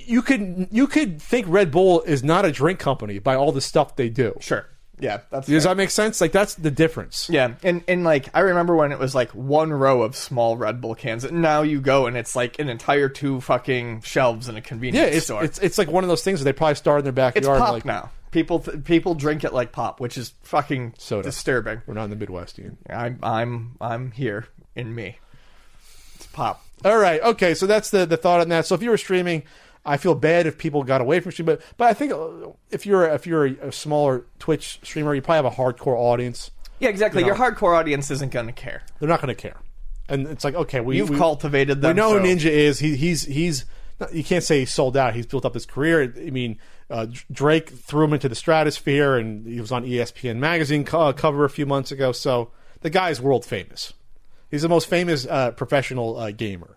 you could think Red Bull is not a drink company by all the stuff they do. Sure. Yeah, that's does fair. That make sense? Like, that's the difference. Yeah, and like, I remember when it was, like, one row of small Red Bull cans, and now you go and it's, like, an entire two fucking shelves in a convenience store. It's like one of those things that they probably started in their backyard. It's pop like, now. People drink it like pop, which is fucking soda. Disturbing. We're not in the Midwest, Ian. I'm here in me. It's pop. All right, okay, so that's the thought on that. So if you were streaming... I feel bad if people got away from stream, but I think if you're a smaller Twitch streamer, you probably have a hardcore audience. Yeah, exactly. You know, your hardcore audience isn't going to care. They're not going to care, and it's like, okay, you've cultivated them. We know who Ninja is. He's you can't say he's sold out. He's built up his career. I mean, Drake threw him into the stratosphere, and he was on ESPN magazine cover a few months ago. So the guy's world famous. He's the most famous professional gamer.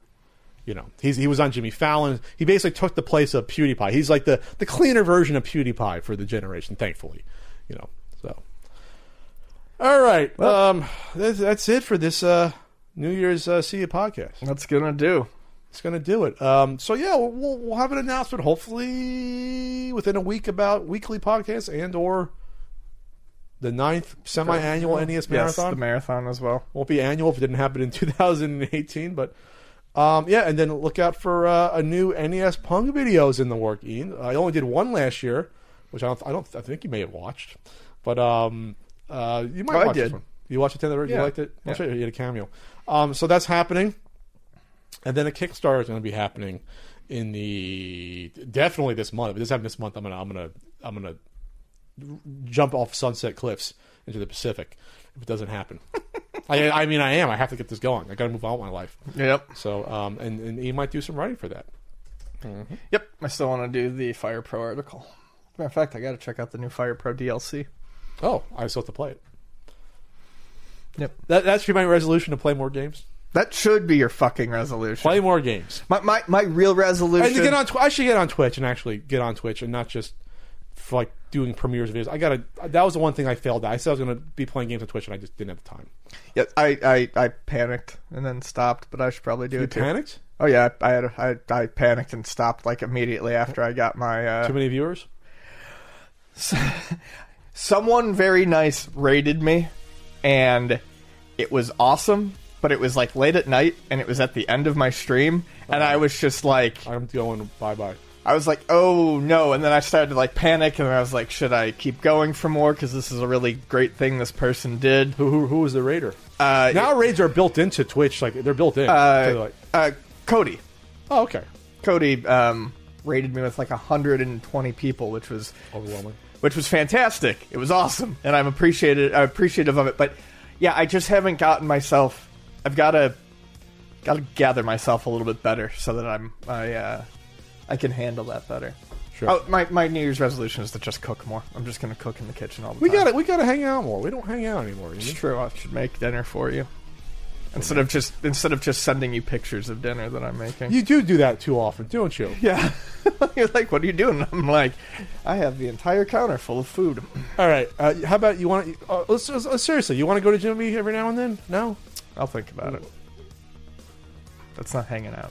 You know, he was on Jimmy Fallon. He basically took the place of PewDiePie. He's like the cleaner version of PewDiePie for the generation, thankfully. You know, so. All right. Well, that's it for this New Year's See You podcast. That's going to do. It's going to do it. So, yeah, we'll have an announcement, hopefully, within a week about weekly podcasts and or the 9th semi-annual NES Marathon. Yes, the marathon as well. Won't be annual if it didn't happen in 2018, but... yeah, and then look out for a new NES Pong videos in the work, Ian. I only did one last year, which I think you may have watched, but you might watch this one. You watched it, you liked it. I'll show you. You had a cameo. So that's happening, and then a Kickstarter is going to be happening in definitely this month. If it doesn't happen this month, I'm gonna jump off Sunset Cliffs into the Pacific if it doesn't happen. I mean, I am. I have to get this going. I got to move on with my life. Yep. So, and Ian might do some writing for that. Mm-hmm. Yep. I still want to do the Fire Pro article. Matter of fact, I got to check out the new Fire Pro DLC. Oh, I still have to play it. Yep. That should be my resolution, to play more games. That should be your fucking resolution. Play more games. My real resolution. And to get on I should get on Twitch and actually get on Twitch and not just for, like, doing premieres videos. That was the one thing I failed at. I said I was going to be playing games on Twitch, and I just didn't have the time. Yeah, I panicked and then stopped, but I should probably do it too. You panicked? Oh, yeah. I panicked and stopped, like, immediately after I got my... Too many viewers? Someone very nice raided me, and it was awesome, but it was, like, late at night, and it was at the end of my stream, and I was just like... I'm going bye-bye. I was like, oh, no, and then I started to, like, panic, and I was like, should I keep going for more, because this is a really great thing this person did. Who was the raider? Now raids are built into Twitch, like, they're built in. Cody. Oh, okay. Cody raided me with, like, 120 people, which was... overwhelming. Which was fantastic. It was awesome, and I'm appreciative of it, but, yeah, I just haven't gotten myself... I've got to gather myself a little bit better, so that I can handle that better. Sure. Oh, my New Year's resolution is to just cook more. I'm just going to cook in the kitchen all the time. We gotta hang out more. We don't hang out anymore. It's true. I should make dinner for you instead of just sending you pictures of dinner that I'm making. You do that too often, don't you? Yeah. You're like, what are you doing? I'm like, I have the entire counter full of food. All right. How about you want? Seriously, you want to go to Jimmy every now and then? No. I'll think about it. That's not hanging out.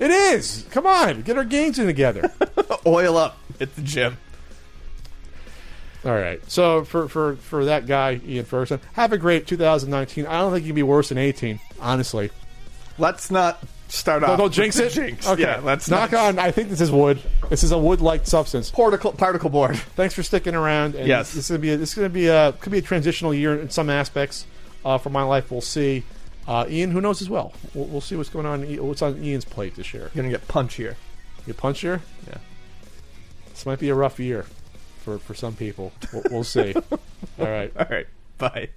It is! Come on! Get our gains in together. Oil up at the gym. Alright. So, for that guy, Ian Ferguson, have a great 2019. I don't think you can be worse than 18, honestly. Let's not start off. Don't jinx it? Jinx. Okay. Yeah, let's knock on. I think this is wood. This is a wood-like substance. Particle board. Thanks for sticking around. And yes. This could be a transitional year in some aspects for my life. We'll see. Ian, who knows as well? We'll see what's going on. What's on Ian's plate this year? You're gonna get punchier. Get punchier? Yeah. This might be a rough year for some people. We'll see. All right. Bye.